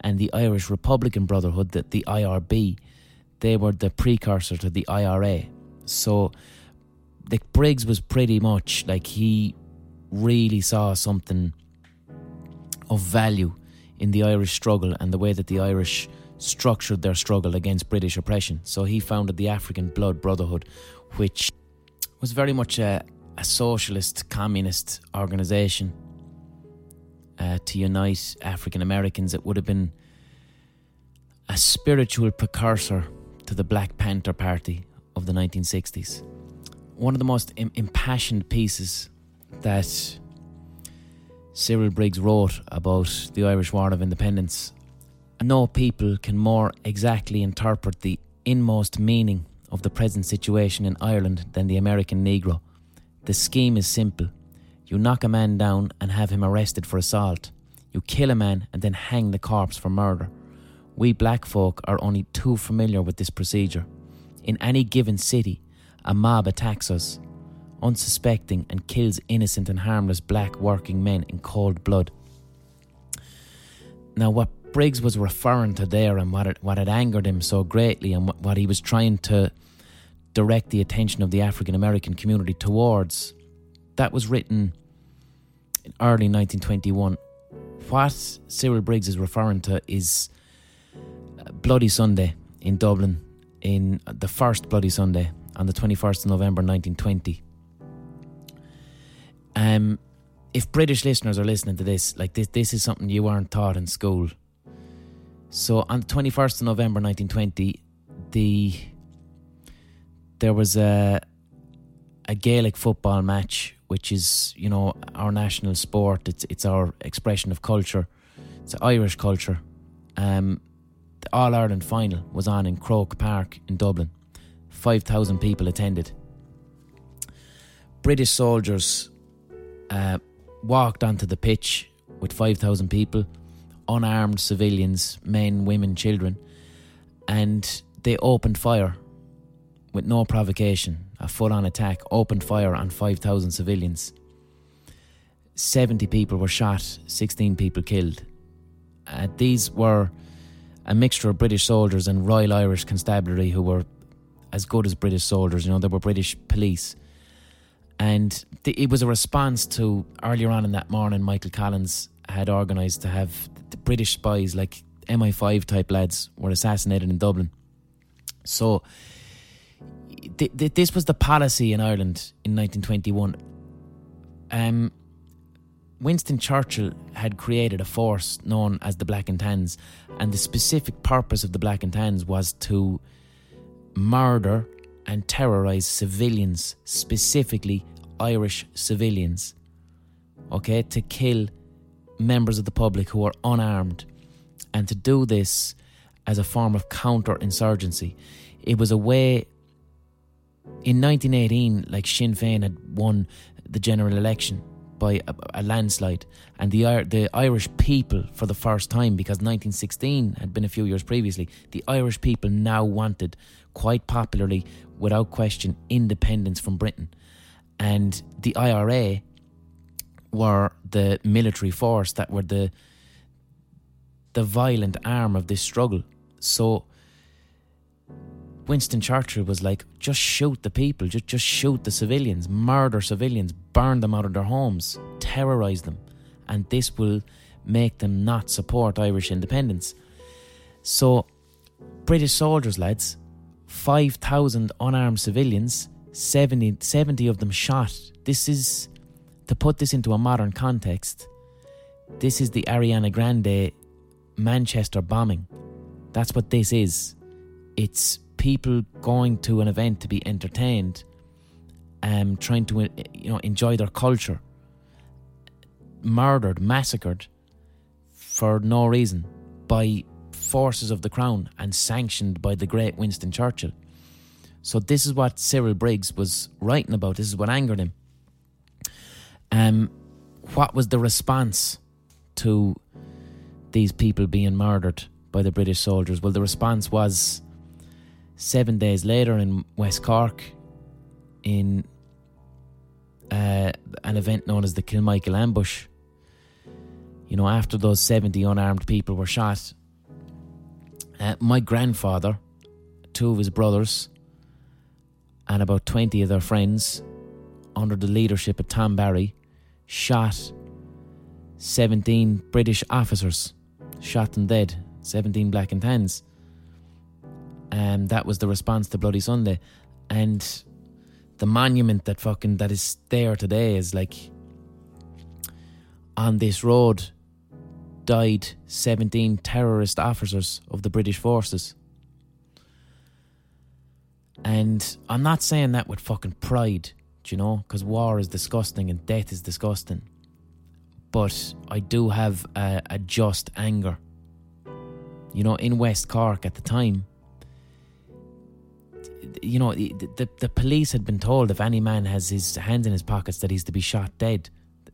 And the Irish Republican Brotherhood, that the I R B, they were the precursor to the I R A. So the Briggs was pretty much like, he really saw something of value in the Irish struggle and the way that the Irish structured their struggle against British oppression. So he founded the African Blood Brotherhood, which was very much a, a socialist, communist organisation uh, to unite African Americans. It would have been a spiritual precursor to the Black Panther Party of the nineteen sixties. One of the most im- impassioned pieces that Cyril Briggs wrote about the Irish War of Independence. No people can more exactly interpret the inmost meaning of the present situation in Ireland than the American Negro. The scheme is simple. You knock a man down and have him arrested for assault. You kill a man and then hang the corpse for murder. We black folk are only too familiar with this procedure. In any given city, a mob attacks us, unsuspecting, and kills innocent and harmless black working men in cold blood. Now what Briggs was referring to there, and what it, what had angered him so greatly, and what, what he was trying to direct the attention of the African American community towards, that was written in early nineteen twenty-one. What Cyril Briggs is referring to is Bloody Sunday in Dublin, in the first Bloody Sunday on the twenty-first of November nineteen twenty. Um, if British listeners are listening to this, like this, this is something you weren't taught in school. So on the twenty-first of November nineteen twenty, the there was a a Gaelic football match, which is, you know, our national sport. It's it's our expression of culture. It's Irish culture. Um, the All Ireland final was on in Croke Park in Dublin. Five thousand people attended. British soldiers Uh, walked onto the pitch with five thousand people, unarmed civilians, men, women, children, and they opened fire with no provocation, a full-on attack, opened fire on five thousand civilians. seventy people were shot, sixteen people killed. Uh, these were a mixture of British soldiers and Royal Irish Constabulary, who were as good as British soldiers, you know, they were British police. And it was a response to, earlier on in that morning, Michael Collins had organised to have the British spies, like M I five type lads, were assassinated in Dublin. So th- th- this was the policy in Ireland in nineteen twenty-one. Um, Winston Churchill had created a force known as the Black and Tans, and the specific purpose of the Black and Tans was to murder and terrorise civilians, specifically Irish civilians, okay, to kill members of the public who are unarmed and to do this as a form of counter-insurgency. It was a way... In nineteen eighteen, like, Sinn Féin had won the general election by a, a landslide, and the the Irish people, for the first time, because nineteen sixteen had been a few years previously, the Irish people now wanted, quite popularly, without question, independence from Britain. And the I R A were the military force that were the the violent arm of this struggle. So Winston Churchill was like, just shoot the people, just, just shoot the civilians, murder civilians, burn them out of their homes, terrorise them, and this will make them not support Irish independence. So, British soldiers, lads, five thousand unarmed civilians, seventy, seventy of them shot. This is, to put this into a modern context, this is the Ariana Grande Manchester bombing. That's what this is. It's people going to an event to be entertained, um, trying to, you know, enjoy their culture, murdered, massacred for no reason by forces of the crown and sanctioned by the great Winston Churchill. So this is what Cyril Briggs was writing about. This is what angered him. Um, what was the response to these people being murdered by the British soldiers? Well, the response was... Seven days later in West Cork, in uh, an event known as the Kilmichael ambush, you know, after those seventy unarmed people were shot, uh, my grandfather, two of his brothers, and about twenty of their friends, under the leadership of Tom Barry, shot seventeen British officers, shot them dead, seventeen Black and Tans. Um, that was the response to Bloody Sunday, and the monument that fucking that is there today is like, on this road died seventeen terrorist officers of the British forces. And I'm not saying that with fucking pride, do you know, because war is disgusting and death is disgusting, but I do have a, a just anger. You know, in West Cork at the time, you know, the the police had been told if any man has his hands in his pockets that he's to be shot dead.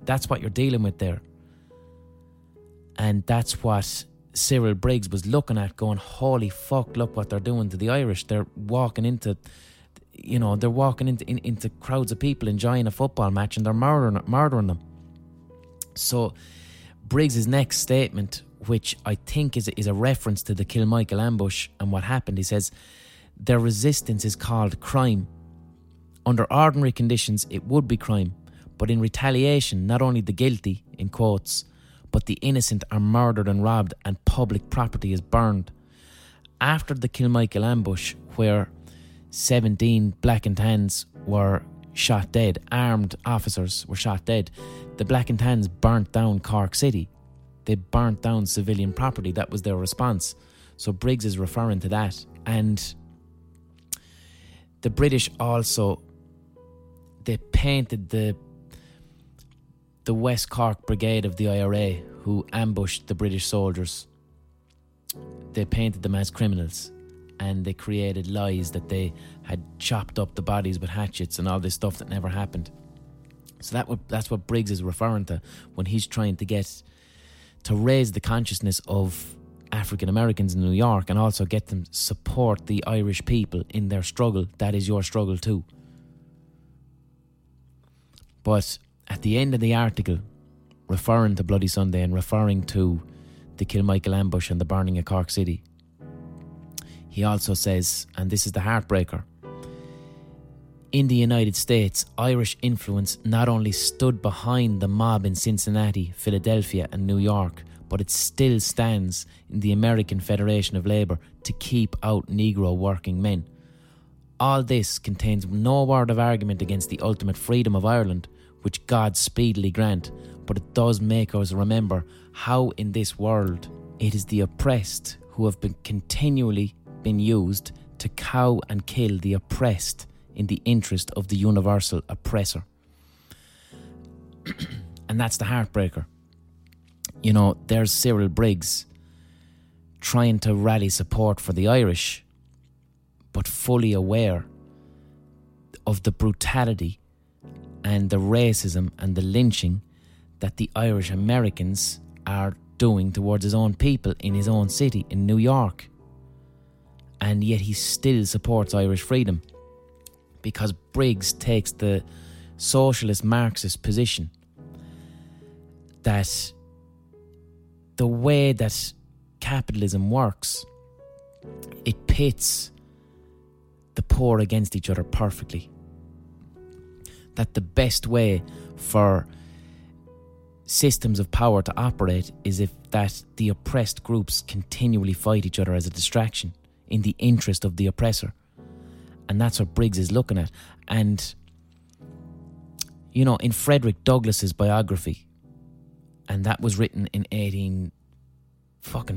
That's what you're dealing with there. And that's what Cyril Briggs was looking at, going, holy fuck, look what they're doing to the Irish. They're walking into, you know, they're walking into in, into crowds of people enjoying a football match, and they're murdering, murdering them. So Briggs' next statement, which I think is, is a reference to the Kilmichael ambush and what happened, he says... Their resistance is called crime. Under ordinary conditions, it would be crime, but in retaliation, not only the guilty, in quotes, but the innocent are murdered and robbed, and public property is burned. After the Kilmichael ambush, where seventeen Black and Tans were shot dead, armed officers were shot dead, the Black and Tans burnt down Cork City. They burnt down civilian property. That was their response. So Briggs is referring to that. And the British also, they painted the the West Cork Brigade of the I R A, who ambushed the British soldiers. They painted them as criminals, and they created lies that they had chopped up the bodies with hatchets and all this stuff that never happened. So that would, that's what Briggs is referring to when he's trying to get to raise the consciousness of African Americans in New York, and also get them support the Irish people in their struggle. That is your struggle too. But at the end of the article, referring to Bloody Sunday and referring to the Kilmichael ambush and the burning of Cork City, he also says, and this is the heartbreaker, in the United States, Irish influence not only stood behind the mob in Cincinnati, Philadelphia and New York, but it still stands in the American Federation of Labour to keep out Negro working men. All this contains no word of argument against the ultimate freedom of Ireland, which God speedily grant, but it does make us remember how in this world it is the oppressed who have been continually been used to cow and kill the oppressed in the interest of the universal oppressor. And that's the heartbreaker. You know, there's Cyril Briggs trying to rally support for the Irish, but fully aware of the brutality and the racism and the lynching that the Irish Americans are doing towards his own people in his own city, in New York. And yet he still supports Irish freedom, because Briggs takes the socialist Marxist position that the way that capitalism works, it pits the poor against each other perfectly. That the best way for systems of power to operate is if that the oppressed groups continually fight each other as a distraction in the interest of the oppressor. And that's what Briggs is looking at. And, you know, in Frederick Douglass's biography, and that was written in eighteen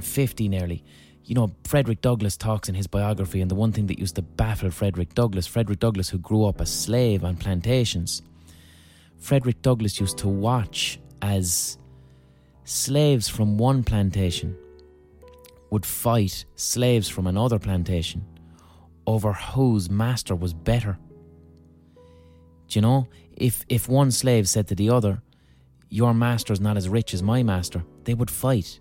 fifty nearly, you know, Frederick Douglass talks in his biography, and the one thing that used to baffle Frederick Douglass, Frederick Douglass who grew up a slave on plantations, Frederick Douglass used to watch as slaves from one plantation would fight slaves from another plantation over whose master was better. Do you know? If if one slave said to the other, "Your master's not as rich as my master," they would fight.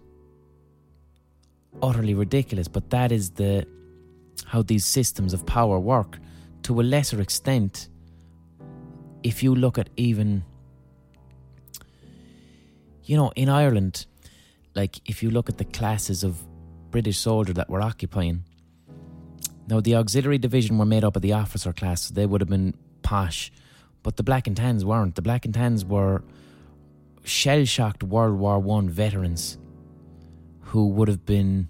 Utterly ridiculous, but that is the how these systems of power work. To a lesser extent, if you look at even, you know, in Ireland, like if you look at the classes of British soldier that were occupying. Now, the auxiliary division were made up of the officer class, so they would have been posh, but the Black and Tans weren't. The Black and Tans were shell-shocked World War One veterans who would have been...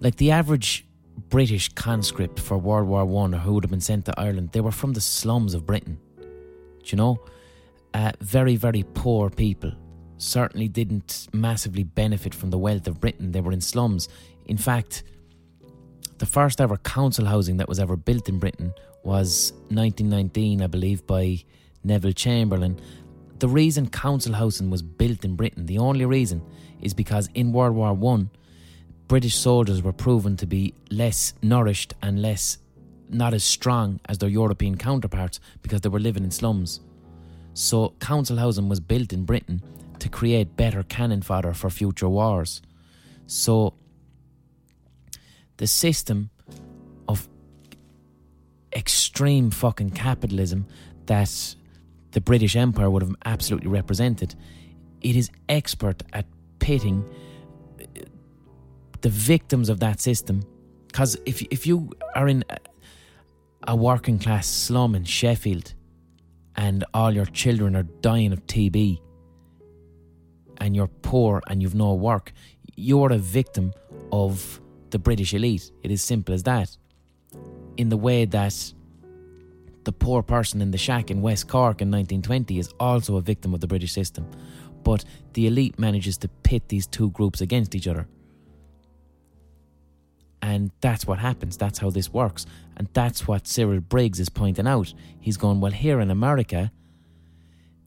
Like the average British conscript for World War One, or who would have been sent to Ireland, they were from the slums of Britain. Do you know? Uh, very, very poor people. Certainly didn't massively benefit from the wealth of Britain. They were in slums. In fact, the first ever council housing that was ever built in Britain was nineteen nineteen, I believe, by Neville Chamberlain. The reason council housing was built in Britain, the only reason, is because in World War One, British soldiers were proven to be less nourished and less, not as strong as their European counterparts, because they were living in slums. So council housing was built in Britain to create better cannon fodder for future wars. So the system of extreme fucking capitalism that the British Empire would have absolutely represented, it is expert at pitting the victims of that system. Because if, if you are in a working class slum in Sheffield and all your children are dying of T B and you're poor and you've no work, you're a victim of the British elite. It is simple as that. In the way that the poor person in the shack in West Cork in nineteen twenty is also a victim of the British system. But the elite manages to pit these two groups against each other. And that's what happens. That's how this works. And that's what Cyril Briggs is pointing out. He's going, well, here in America,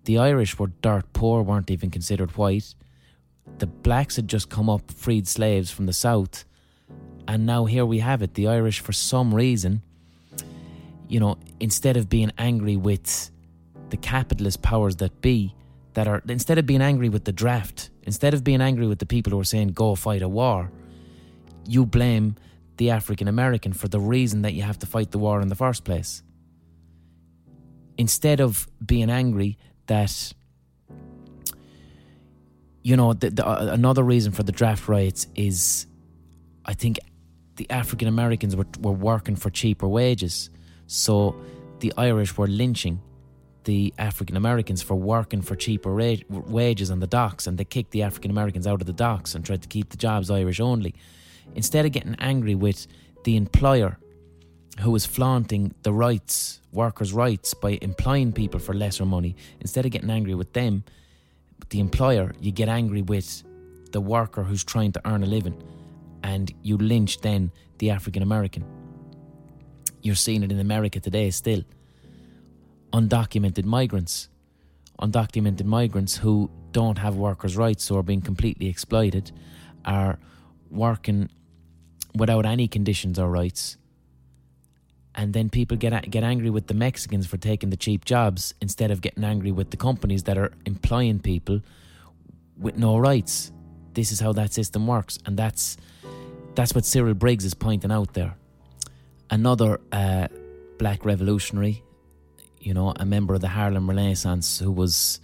the Irish were dirt poor, weren't even considered white. The blacks had just come up, freed slaves from the south. And now here we have it. The Irish, for some reason, you know, instead of being angry with the capitalist powers that be, that are, instead of being angry with the draft, instead of being angry with the people who are saying, go fight a war, you blame the African American for the reason that you have to fight the war in the first place. Instead of being angry that, you know, the, the, uh, another reason for the draft riots is, I think, the African Americans were, were working for cheaper wages, so the Irish were lynching the African Americans for working for cheaper ra- wages on the docks, and they kicked the African Americans out of the docks and tried to keep the jobs Irish only. Instead of getting angry with the employer who was flaunting the rights, workers' rights, by employing people for lesser money, instead of getting angry with them, the employer, you get angry with the worker who's trying to earn a living, and you lynch then the African American. You're seeing it in America today still. Undocumented migrants. Undocumented migrants who don't have workers' rights, so are being completely exploited are working without any conditions or rights, and then people get get angry with the Mexicans for taking the cheap jobs instead of getting angry with the companies that are employing people with no rights. This is how that system works, and that's that's what Cyril Briggs is pointing out there. Another uh, black revolutionary, you know, a member of the Harlem Renaissance who was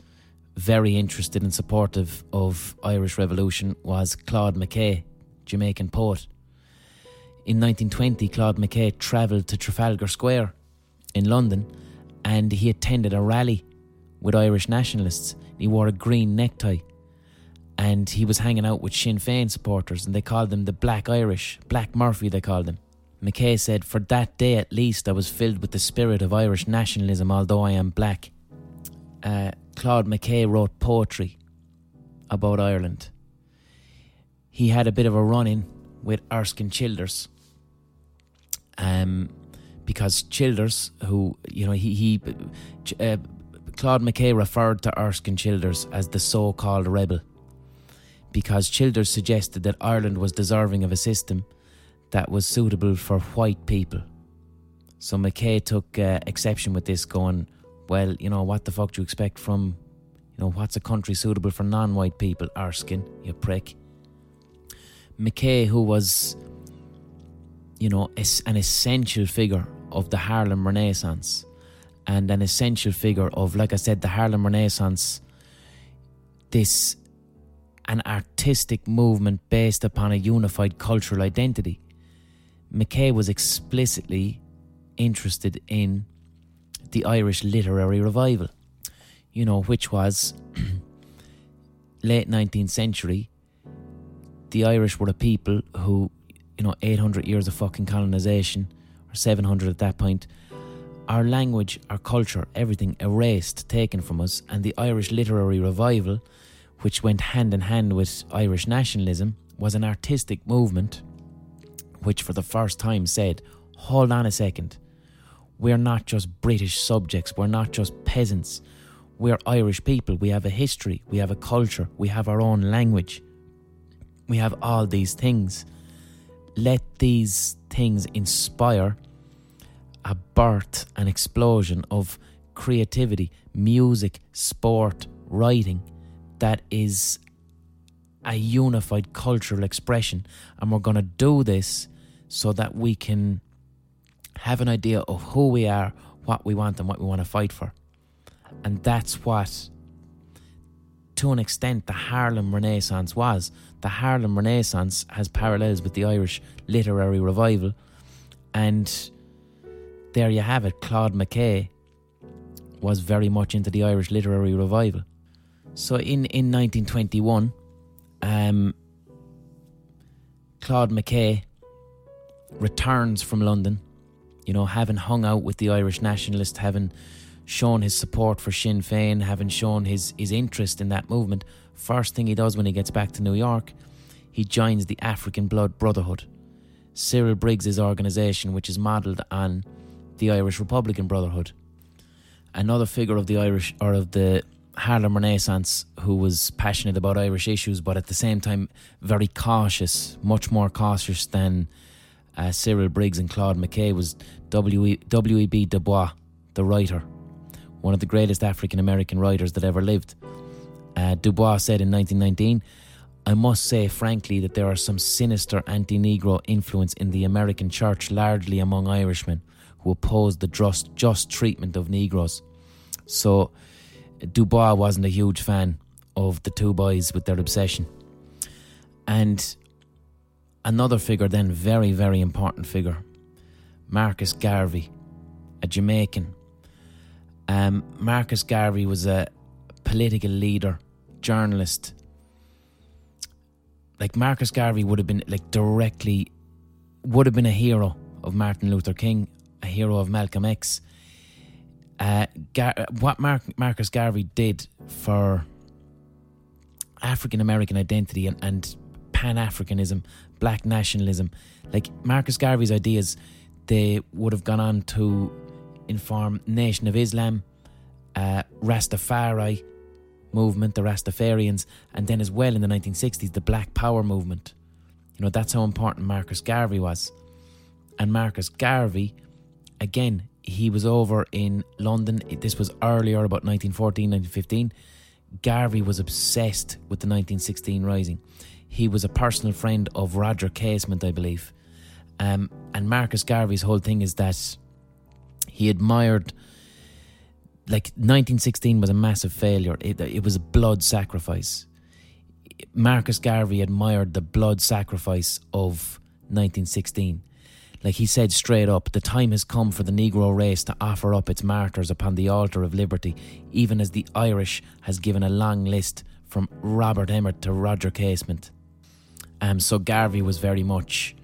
very interested and supportive of Irish Revolution, was Claude McKay, Jamaican poet. In nineteen twenty, Claude McKay travelled to Trafalgar Square in London, and he attended a rally with Irish nationalists. He wore a green necktie, and he was hanging out with Sinn Féin supporters, and they called them the Black Irish, Black Murphy they called them. McKay said, "For that day at least I was filled with the spirit of Irish nationalism, although I am black." Uh, Claude McKay wrote poetry about Ireland. He had a bit of a run-in with Erskine Childers, um, because Childers, who, you know, he, he uh, Claude McKay referred to Erskine Childers as the so-called rebel, because Childers suggested that Ireland was deserving of a system that was suitable for white people. So McKay took uh, exception with this, going, well, you know, what the fuck do you expect from, you know, what's a country suitable for non-white people, Erskine, you prick. McKay, who was, you know, an essential figure of the Harlem Renaissance, and an essential figure of, like I said, the Harlem Renaissance, this, an artistic movement based upon a unified cultural identity. McKay was explicitly interested in the Irish Literary Revival, you know, which was late nineteenth century. The Irish were a people who, you know, eight hundred years of fucking colonisation, or seven hundred at that point, our language, our culture, everything erased, taken from us, and the Irish Literary Revival, which went hand in hand with Irish nationalism, was an artistic movement which for the first time said, hold on a second, we're not just British subjects, we're not just peasants, we're Irish people, we have a history, we have a culture, we have our own language, we have all these things. Let these things inspire a birth, an explosion of creativity, music, sport, writing, that is a unified cultural expression, and we're going to do this so that we can have an idea of who we are, what we want, and what we want to fight for. And that's what, to an extent, the Harlem Renaissance was. The Harlem Renaissance has parallels with the Irish Literary Revival, and there you have it. Claude McKay was very much into the Irish Literary Revival. So in, in nineteen twenty-one, um, Claude McKay returns from London, you know, having hung out with the Irish nationalists, having shown his support for Sinn Féin, having shown his, his interest in that movement. First thing he does when he gets back to New York, he joins the African Blood Brotherhood, Cyril Briggs' organisation, which is modelled on the Irish Republican Brotherhood. Another figure of the Irish, or of the Harlem Renaissance, who was passionate about Irish issues but at the same time very cautious, much more cautious than uh, Cyril Briggs and Claude McKay, was W E B Du Bois, the writer, one of the greatest African American writers that ever lived. Uh, Du Bois said in nineteen nineteen, "I must say frankly that there are some sinister anti-Negro influence in the American church, largely among Irishmen who oppose the just, just treatment of Negroes." So Du Bois wasn't a huge fan of the two boys with their obsession. And another figure then, very, very important figure, Marcus Garvey, a Jamaican. Um, Marcus Garvey was a political leader, journalist. Like Marcus Garvey would have been, like directly, would have been a hero of Martin Luther King, a hero of Malcolm X. Uh, Gar- what Mar- Marcus Garvey did for African American identity and, and Pan-Africanism, black nationalism, like Marcus Garvey's ideas, they would have gone on to inform Nation of Islam, uh, Rastafari, movement, the Rastafarians, and then as well in the nineteen sixties, the Black Power movement. You know, that's how important Marcus Garvey was. And Marcus Garvey, again, he was over in London. This was earlier, about nineteen fourteen, nineteen fifteen. Garvey was obsessed with the nineteen sixteen Rising. He was a personal friend of Roger Casement, I believe. Um, and Marcus Garvey's whole thing is that he admired... Like, nineteen sixteen was a massive failure. It, it was a blood sacrifice. Marcus Garvey admired the blood sacrifice of nineteen sixteen. Like, he said straight up, "The time has come for the Negro race to offer up its martyrs upon the altar of liberty, even as the Irish has given a long list from Robert Emmet to Roger Casement." Um, so Garvey was very much,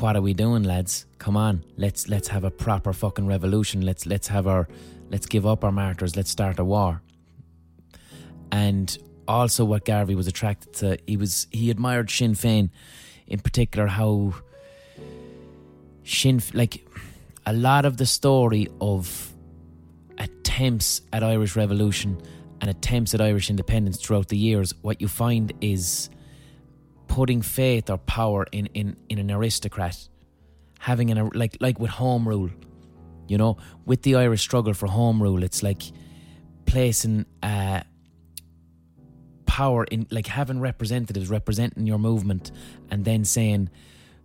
what are we doing, lads? Come on, let's let's have a proper fucking revolution. Let's let's have our, let's give up our martyrs. Let's start a war. And also, what Garvey was attracted to, he was he admired Sinn Féin, in particular how. Sinn, like a lot of the story of attempts at Irish revolution and attempts at Irish independence throughout the years, what you find is putting faith or power in, in, in an aristocrat, having an like like with Home Rule, you know, with the Irish struggle for Home Rule, it's like placing uh, power in, like having representatives representing your movement, and then saying,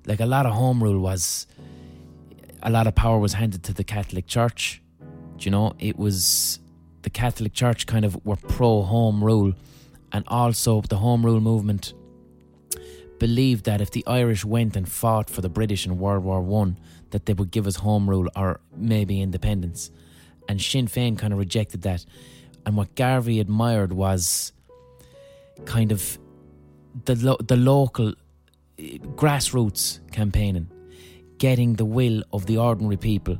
like, a lot of Home Rule was, a lot of power was handed to the Catholic Church. Do you know? It was the Catholic Church kind of were pro-Home Rule, and also the Home Rule movement believed that if the Irish went and fought for the British in World War One, that they would give us Home Rule or maybe independence. And Sinn Féin kind of rejected that. And what Garvey admired was kind of the lo- the local... grassroots campaigning, getting the will of the ordinary people,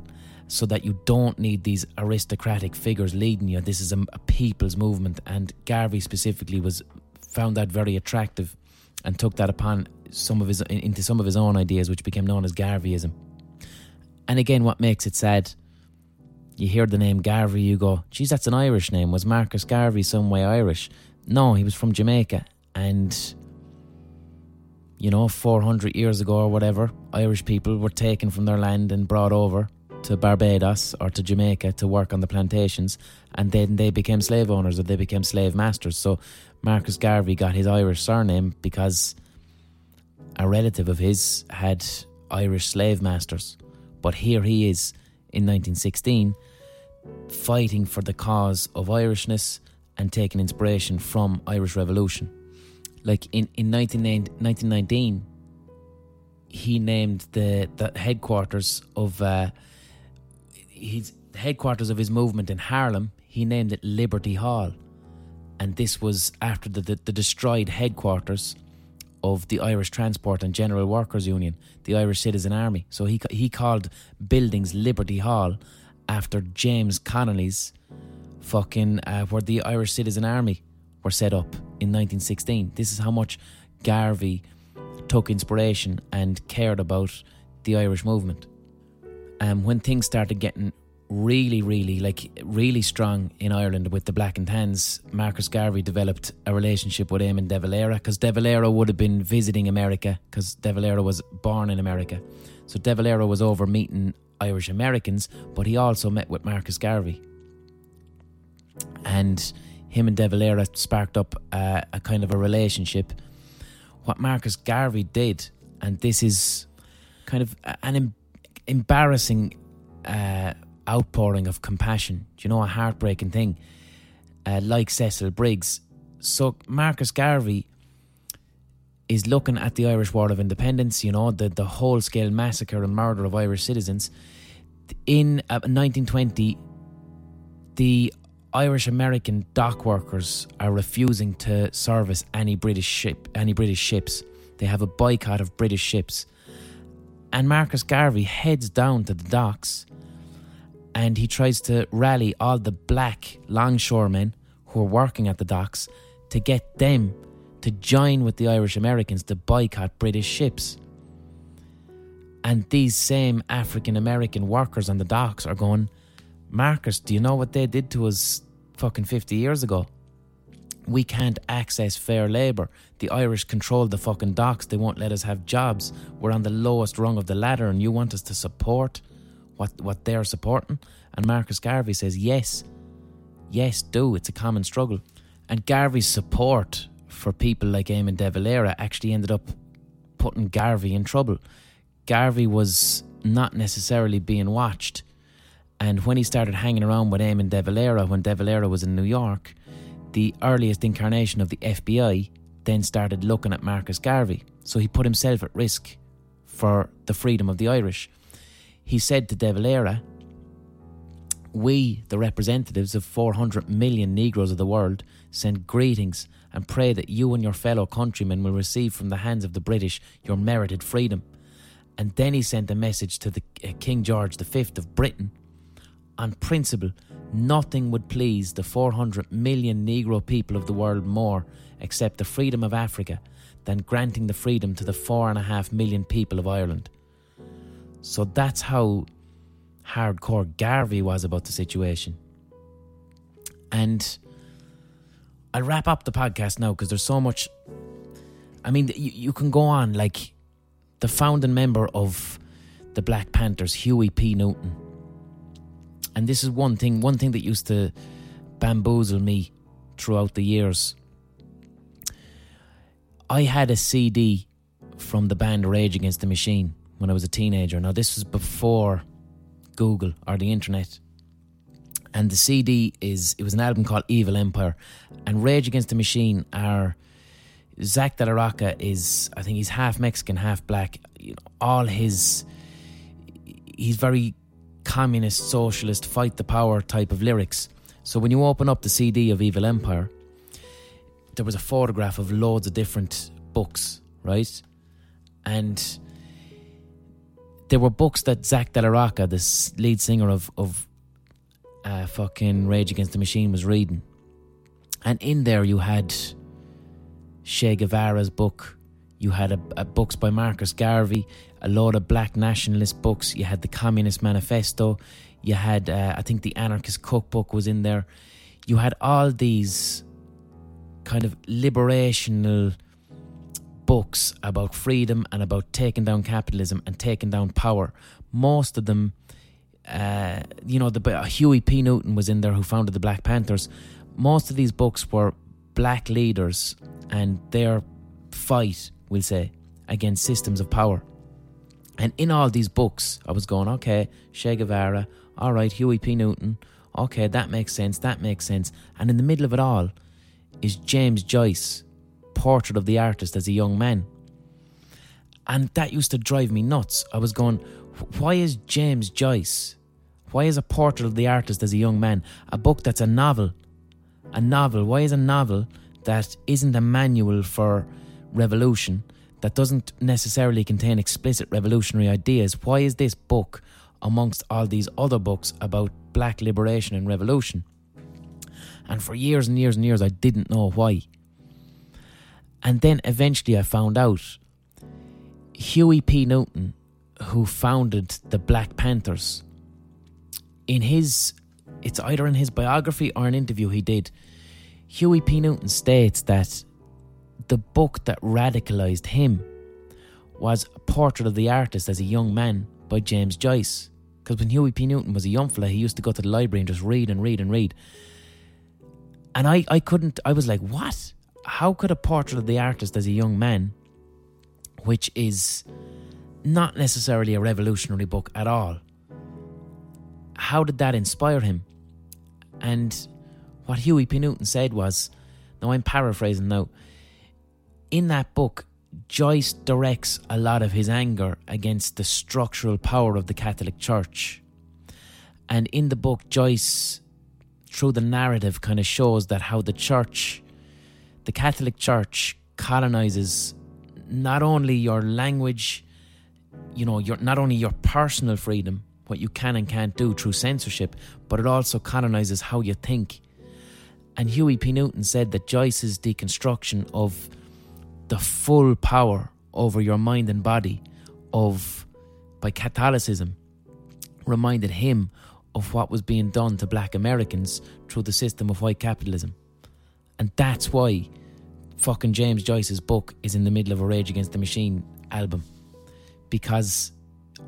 so that you don't need these aristocratic figures leading you. This is a, a people's movement, and Garvey specifically was found that very attractive, and took that upon some of his into some of his own ideas, which became known as Garveyism. And again, what makes it sad? You hear the name Garvey, you go, "Geez, that's an Irish name. Was Marcus Garvey some way Irish?" No, he was from Jamaica, and. You know, four hundred years ago or whatever, Irish people were taken from their land and brought over to Barbados or to Jamaica to work on the plantations, and then they became slave owners or they became slave masters. So Marcus Garvey got his Irish surname because a relative of his had Irish slave masters. But here he is in nineteen sixteen fighting for the cause of Irishness and taking inspiration from Irish Revolution. Like in, in nineteen nineteen, he named the, the headquarters of uh, his headquarters of his movement in Harlem. He named it Liberty Hall, and this was after the, the, the destroyed headquarters of the Irish Transport and General Workers Union, the Irish Citizen Army. So he he called buildings Liberty Hall after James Connolly's fucking uh, where the Irish Citizen Army were set up in nineteen sixteen. This is how much Garvey took inspiration and cared about the Irish movement. And um, when things started getting really, really, like really strong in Ireland with the Black and Tans, Marcus Garvey developed a relationship with Eamon de Valera, because de Valera would have been visiting America, because de Valera was born in America. So de Valera was over meeting Irish Americans, but he also met with Marcus Garvey. And him and de Valera sparked up uh, a kind of a relationship. What Marcus Garvey did, and this is kind of an em- embarrassing uh, outpouring of compassion, do you know, a heartbreaking thing, uh, like Cyril Briggs. So Marcus Garvey is looking at the Irish War of Independence, you know, the, the whole-scale massacre and murder of Irish citizens. In uh, nineteen twenty, the Irish-American dock workers are refusing to service any British ship, any British ships. They have a boycott of British ships. And Marcus Garvey heads down to the docks and he tries to rally all the black longshoremen who are working at the docks to get them to join with the Irish-Americans to boycott British ships. And these same African-American workers on the docks are going, "Marcus, do you know what they did to us fucking fifty years ago? we can't access fair labour. The Irish control the fucking docks. They won't let us have jobs. We're on the lowest rung of the ladder and you want us to support what, what they're supporting? And Marcus Garvey says, yes, yes, do. It's a common struggle. And Garvey's support for people like Eamon de Valera actually ended up putting Garvey in trouble. Garvey was not necessarily being watched. And when he started hanging around with Eamon de Valera, when de Valera was in New York, the earliest incarnation of the F B I then started looking at Marcus Garvey. So he put himself at risk for the freedom of the Irish. He said to de Valera, we, the representatives of four hundred million Negroes of the world, send greetings and pray that you and your fellow countrymen will receive from the hands of the British your merited freedom. And then he sent a message to the uh, King George the Fifth of Britain. On principle, nothing would please the four hundred million Negro people of the world more, except the freedom of Africa, than granting the freedom to the four and a half million people of Ireland. So that's how hardcore Garvey was about the situation. And I'll wrap up the podcast now because there's so much. I mean, you, you can go on, like the founding member of the Black Panthers, Huey P. Newton. And this is one thing, one thing that used to bamboozle me throughout the years. I had a C D from the band Rage Against the Machine when I was a teenager. Now, this was before Google or the internet. And the C D is, it was an album called Evil Empire. And Rage Against the Machine are, Zach de la Rocca is, I think he's half Mexican, half black. You know, all his, he's very communist, socialist, fight the power type of lyrics. So when you open up the C D of Evil Empire, there was a photograph of loads of different books, right? And there were books that Zach de la Rocca, the lead singer of, of uh, fucking Rage Against the Machine, was reading. And in there you had Che Guevara's book, you had a, a books by Marcus Garvey, a load of black nationalist books. You had the Communist Manifesto. You had, uh, I think, the Anarchist Cookbook was in there. You had all these kind of liberational books about freedom and about taking down capitalism and taking down power. Most of them, uh, you know, the uh, Huey P. Newton was in there, who founded the Black Panthers. Most of these books were black leaders and their fight, we'll say, against systems of power. And in all these books, I was going, okay, Che Guevara, all right, Huey P. Newton, okay, that makes sense, that makes sense. And in the middle of it all is James Joyce, Portrait of the Artist as a Young Man. And that used to drive me nuts. I was going, why is James Joyce, why is a Portrait of the Artist as a Young Man, a book that's a novel, a novel, why is a novel that isn't a manual for revolution, that doesn't necessarily contain explicit revolutionary ideas, why is this book amongst all these other books about black liberation and revolution? And for years and years and years, I didn't know why. And then eventually I found out. Huey P. Newton, who founded the Black Panthers, in his, it's either in his biography or an interview he did, Huey P. Newton states that the book that radicalised him was Portrait of the Artist as a Young Man by James Joyce. Because when Huey P. Newton was a young fella, he used to go to the library and just read and read and read. And I, I couldn't, I was like, what? How could a Portrait of the Artist as a Young Man, which is not necessarily a revolutionary book at all, how did that inspire him? And what Huey P. Newton said was, now I'm paraphrasing now, in that book, Joyce directs a lot of his anger against the structural power of the Catholic Church. And in the book, Joyce, through the narrative, kind of shows that how the Church, the Catholic Church, colonizes not only your language, you know, your not only your personal freedom, what you can and can't do through censorship, but it also colonizes how you think. And Huey P. Newton said that Joyce's deconstruction of the full power over your mind and body of by Catholicism reminded him of what was being done to black Americans through the system of white capitalism. And that's why fucking James Joyce's book is in the middle of a Rage Against the Machine album, because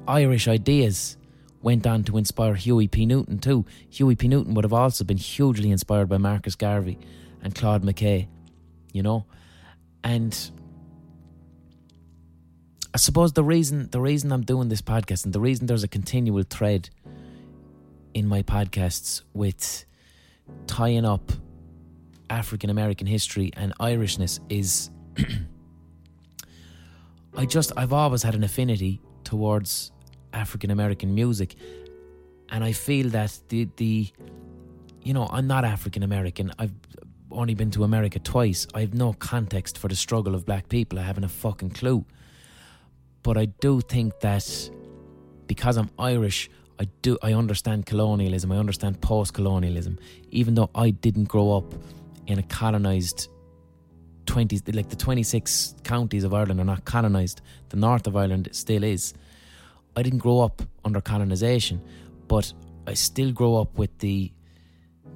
Irish ideas went on to inspire Huey P. Newton too. Huey P. Newton would have also been hugely inspired by Marcus Garvey and Claude McKay, you know. And I suppose the reason the reason I'm doing this podcast, and the reason there's a continual thread in my podcasts with tying up African American history and Irishness, is I just I've always had an affinity towards African American music, and I feel that the the you know, I'm not African American. I've only been to America twice. I have no context for the struggle of black people. I haven't a fucking clue. But I do think that because I'm Irish, I do I understand colonialism, I understand post-colonialism, even though I didn't grow up in a colonised twenties, like the twenty-six counties of Ireland are not colonised. The north of Ireland still is. I didn't grow up under colonisation, but I still grow up with the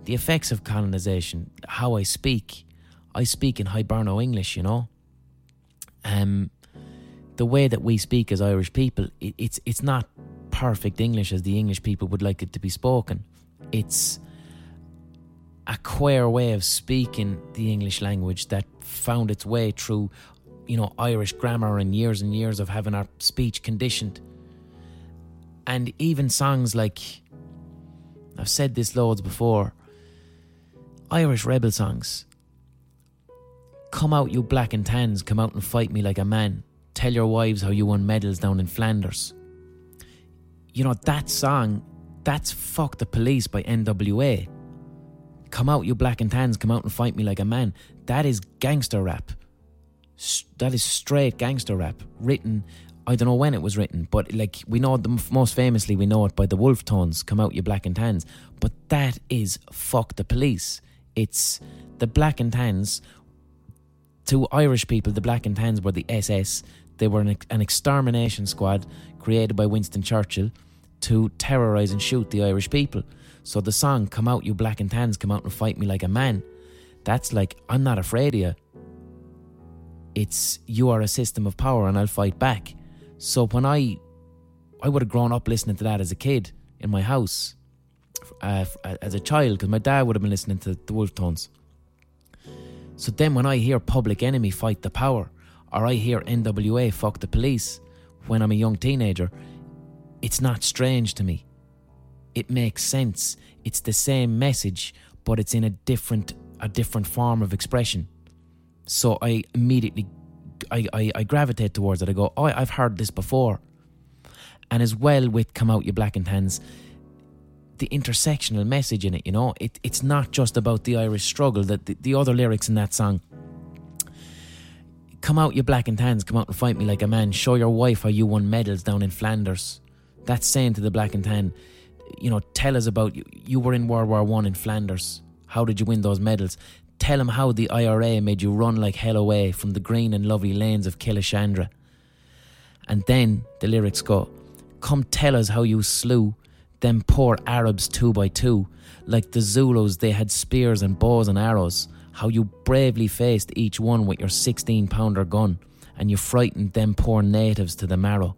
the effects of colonisation. How I speak, I speak in Hiberno English, you know. Um, the way that we speak as Irish people, it, it's it's not perfect English as the English people would like it to be spoken. It's a queer way of speaking the English language that found its way through, you know, Irish grammar and years and years of having our speech conditioned. And even songs like, I've said this loads before, Irish rebel songs. Come out, you black and tans, come out and fight me like a man. Tell your wives how you won medals down in Flanders. You know, that song, that's Fuck the Police by N W A. Come out, you black and tans, come out and fight me like a man. That is gangster rap. That is straight gangster rap, written, I don't know when it was written, but like we know, the most famously we know it by the Wolf Tones, Come Out You Black and Tans. But that is Fuck the Police. It's the Black and Tans. To Irish people, the Black and Tans were the S S. They were an, an extermination squad created by Winston Churchill to terrorise and shoot the Irish people. So the song, Come Out You Black and Tans, come out and fight me like a man, that's like, I'm not afraid of you. It's, you are a system of power and I'll fight back. So when I, I would have grown up listening to that as a kid in my house, uh, as a child, because my dad would have been listening to the Wolf Tones. So then when I hear Public Enemy, Fight the Power, or I hear N W A, Fuck the Police, when I'm a young teenager, it's not strange to me. It makes sense. It's the same message, but it's in a different, a different form of expression. So I immediately I, I, I gravitate towards it. I go, oh, I've heard this before. And as well with Come Out You Black and Tans, the intersectional message in it, you know, it, it's not just about the Irish struggle. That the, the other lyrics in that song, come out you black and tans, come out and fight me like a man, show your wife how you won medals down in Flanders. That's saying to the black and tan, you know, tell us about you, you were in World War One in Flanders, how did you win those medals? Tell him how the I R A made you run like hell away from the green and lovely lanes of Kilishandra. And then the lyrics go, come tell us how you slew them poor Arabs two by two. Like the Zulus, they had spears and bows and arrows. How you bravely faced each one with your sixteen-pounder gun, and you frightened them poor natives to the marrow.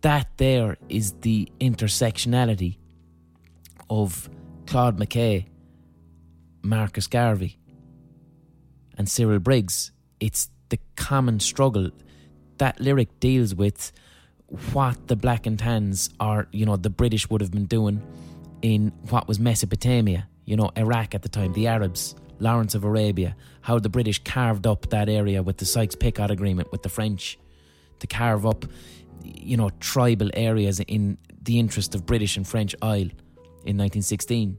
That there is the intersectionality of Claude McKay, Marcus Garvey and Cyril Briggs. It's the common struggle. That lyric deals with what the Black and Tans are, you know, the British would have been doing in what was Mesopotamia, you know, Iraq at the time, the Arabs, Lawrence of Arabia, how the British carved up that area with the Sykes-Picot Agreement with the French to carve up, you know, tribal areas in the interest of British and French Isle in nineteen sixteen.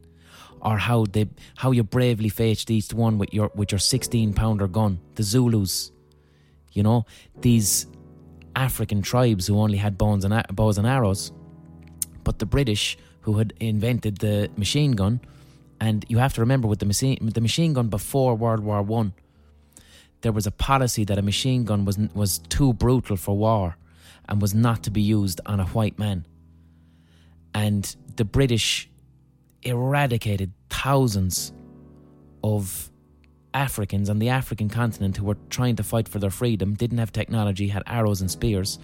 Or how they, how you bravely faced each one with your with your sixteen-pounder gun. The Zulus, you know, these African tribes who only had bones and bows and arrows, but the British who had invented the machine gun. And you have to remember, with the machine the machine gun before World War One, there was a policy that a machine gun was was too brutal for war, and was not to be used on a white man. And the British eradicated thousands of Africans on the African continent who were trying to fight for their freedom, didn't have technology, had arrows and spears,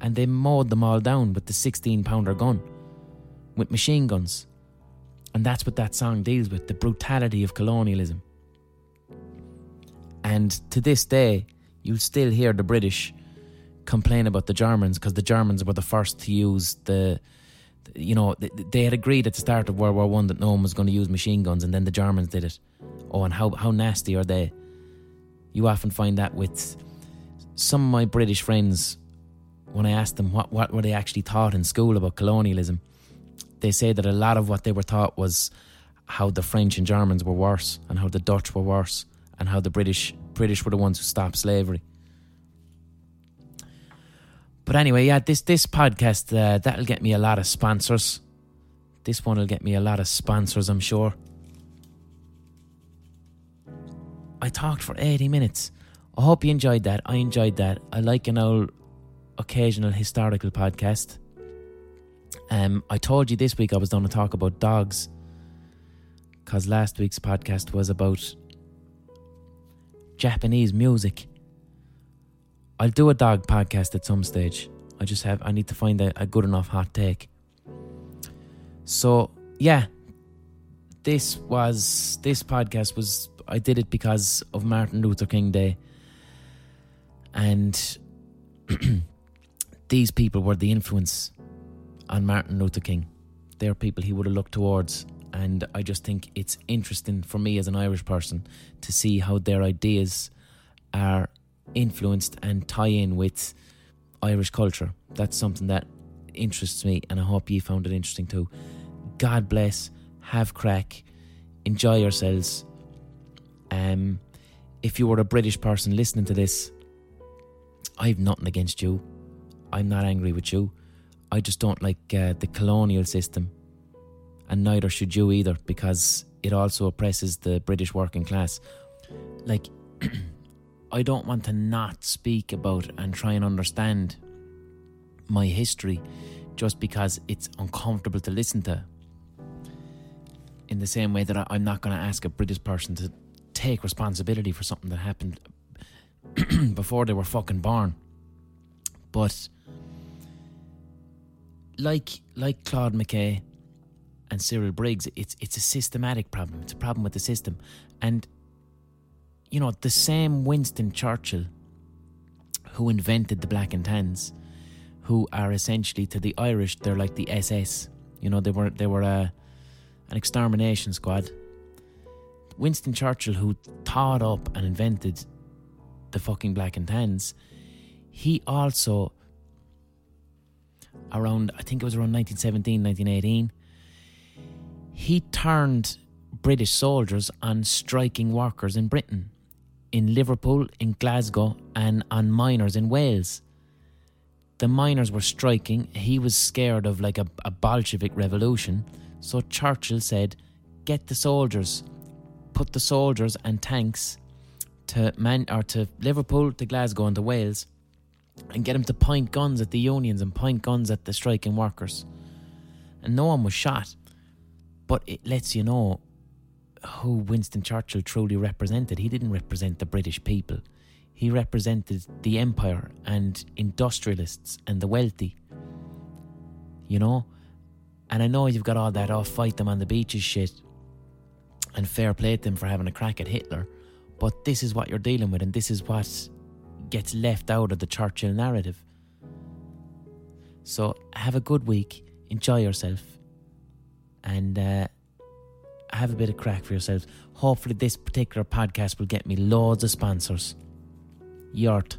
and they mowed them all down with the sixteen-pounder gun, with machine guns. And that's what that song deals with, the brutality of colonialism. And to this day, you'll still hear the British complain about the Germans, because the Germans were the first to use the... You know, they had agreed at the start of World War One that no one was going to use machine guns, and then the Germans did it. Oh, and how, how nasty are they? You often find that with some of my British friends, when I asked them what, what were they actually taught in school about colonialism, they say that a lot of what they were taught was how the French and Germans were worse, and how the Dutch were worse, and how the British British were the ones who stopped slavery. But anyway, yeah, this this podcast, uh, that'll get me a lot of sponsors. This one will get me a lot of sponsors, I'm sure. I talked for eighty minutes. I hope you enjoyed that. I enjoyed that. I like an old occasional historical podcast. Um, I told you this week I was going to talk about dogs, because last week's podcast was about Japanese music. I'll do a dog podcast at some stage. I just have, I need to find a, a good enough hot take. So, yeah, this was, this podcast was, I did it because of Martin Luther King Day. And these people were the influence on Martin Luther King. They're people he would have looked towards. And I just think it's interesting for me as an Irish person to see how their ideas are influenced and tie in with Irish culture. That's something that interests me, and I hope you found it interesting too. God bless, have crack, enjoy yourselves. Um, if you were a British person listening to this, I've nothing against you. I'm not angry with you. I just don't like uh, the colonial system, and neither should you either, because it also oppresses the British working class. Like I don't want to not speak about and try and understand my history just because it's uncomfortable to listen to. In the same way that I, I'm not going to ask a British person to take responsibility for something that happened before they were fucking born. But like like Claude McKay and Cyril Briggs, it's it's a systematic problem. It's a problem with the system. And you know, the same Winston Churchill who invented the Black and Tans, who are essentially, to the Irish, they're like the S S. You know, they were they were a, an extermination squad. Winston Churchill, who thought up and invented the fucking Black and Tans, he also, around, I think it was around nineteen seventeen, nineteen eighteen, he turned British soldiers on striking workers in Britain, in Liverpool, in Glasgow, and on miners in Wales. The miners were striking. He was scared of like a, a Bolshevik revolution, so Churchill said, "Get the soldiers, put the soldiers and tanks to man or to Liverpool, to Glasgow, and to Wales, and get them to point guns at the unions and point guns at the striking workers." And no one was shot, but it lets you know who Winston Churchill truly represented. He didn't represent the British people. He represented the empire and industrialists and the wealthy. You know? And I know you've got all that, oh, fight them on the beaches shit, and fair play to them for having a crack at Hitler. But this is what you're dealing with, and this is what gets left out of the Churchill narrative. So have a good week. Enjoy yourself. And, uh, have a bit of crack for yourselves. Hopefully this particular podcast will get me loads of sponsors. Yort.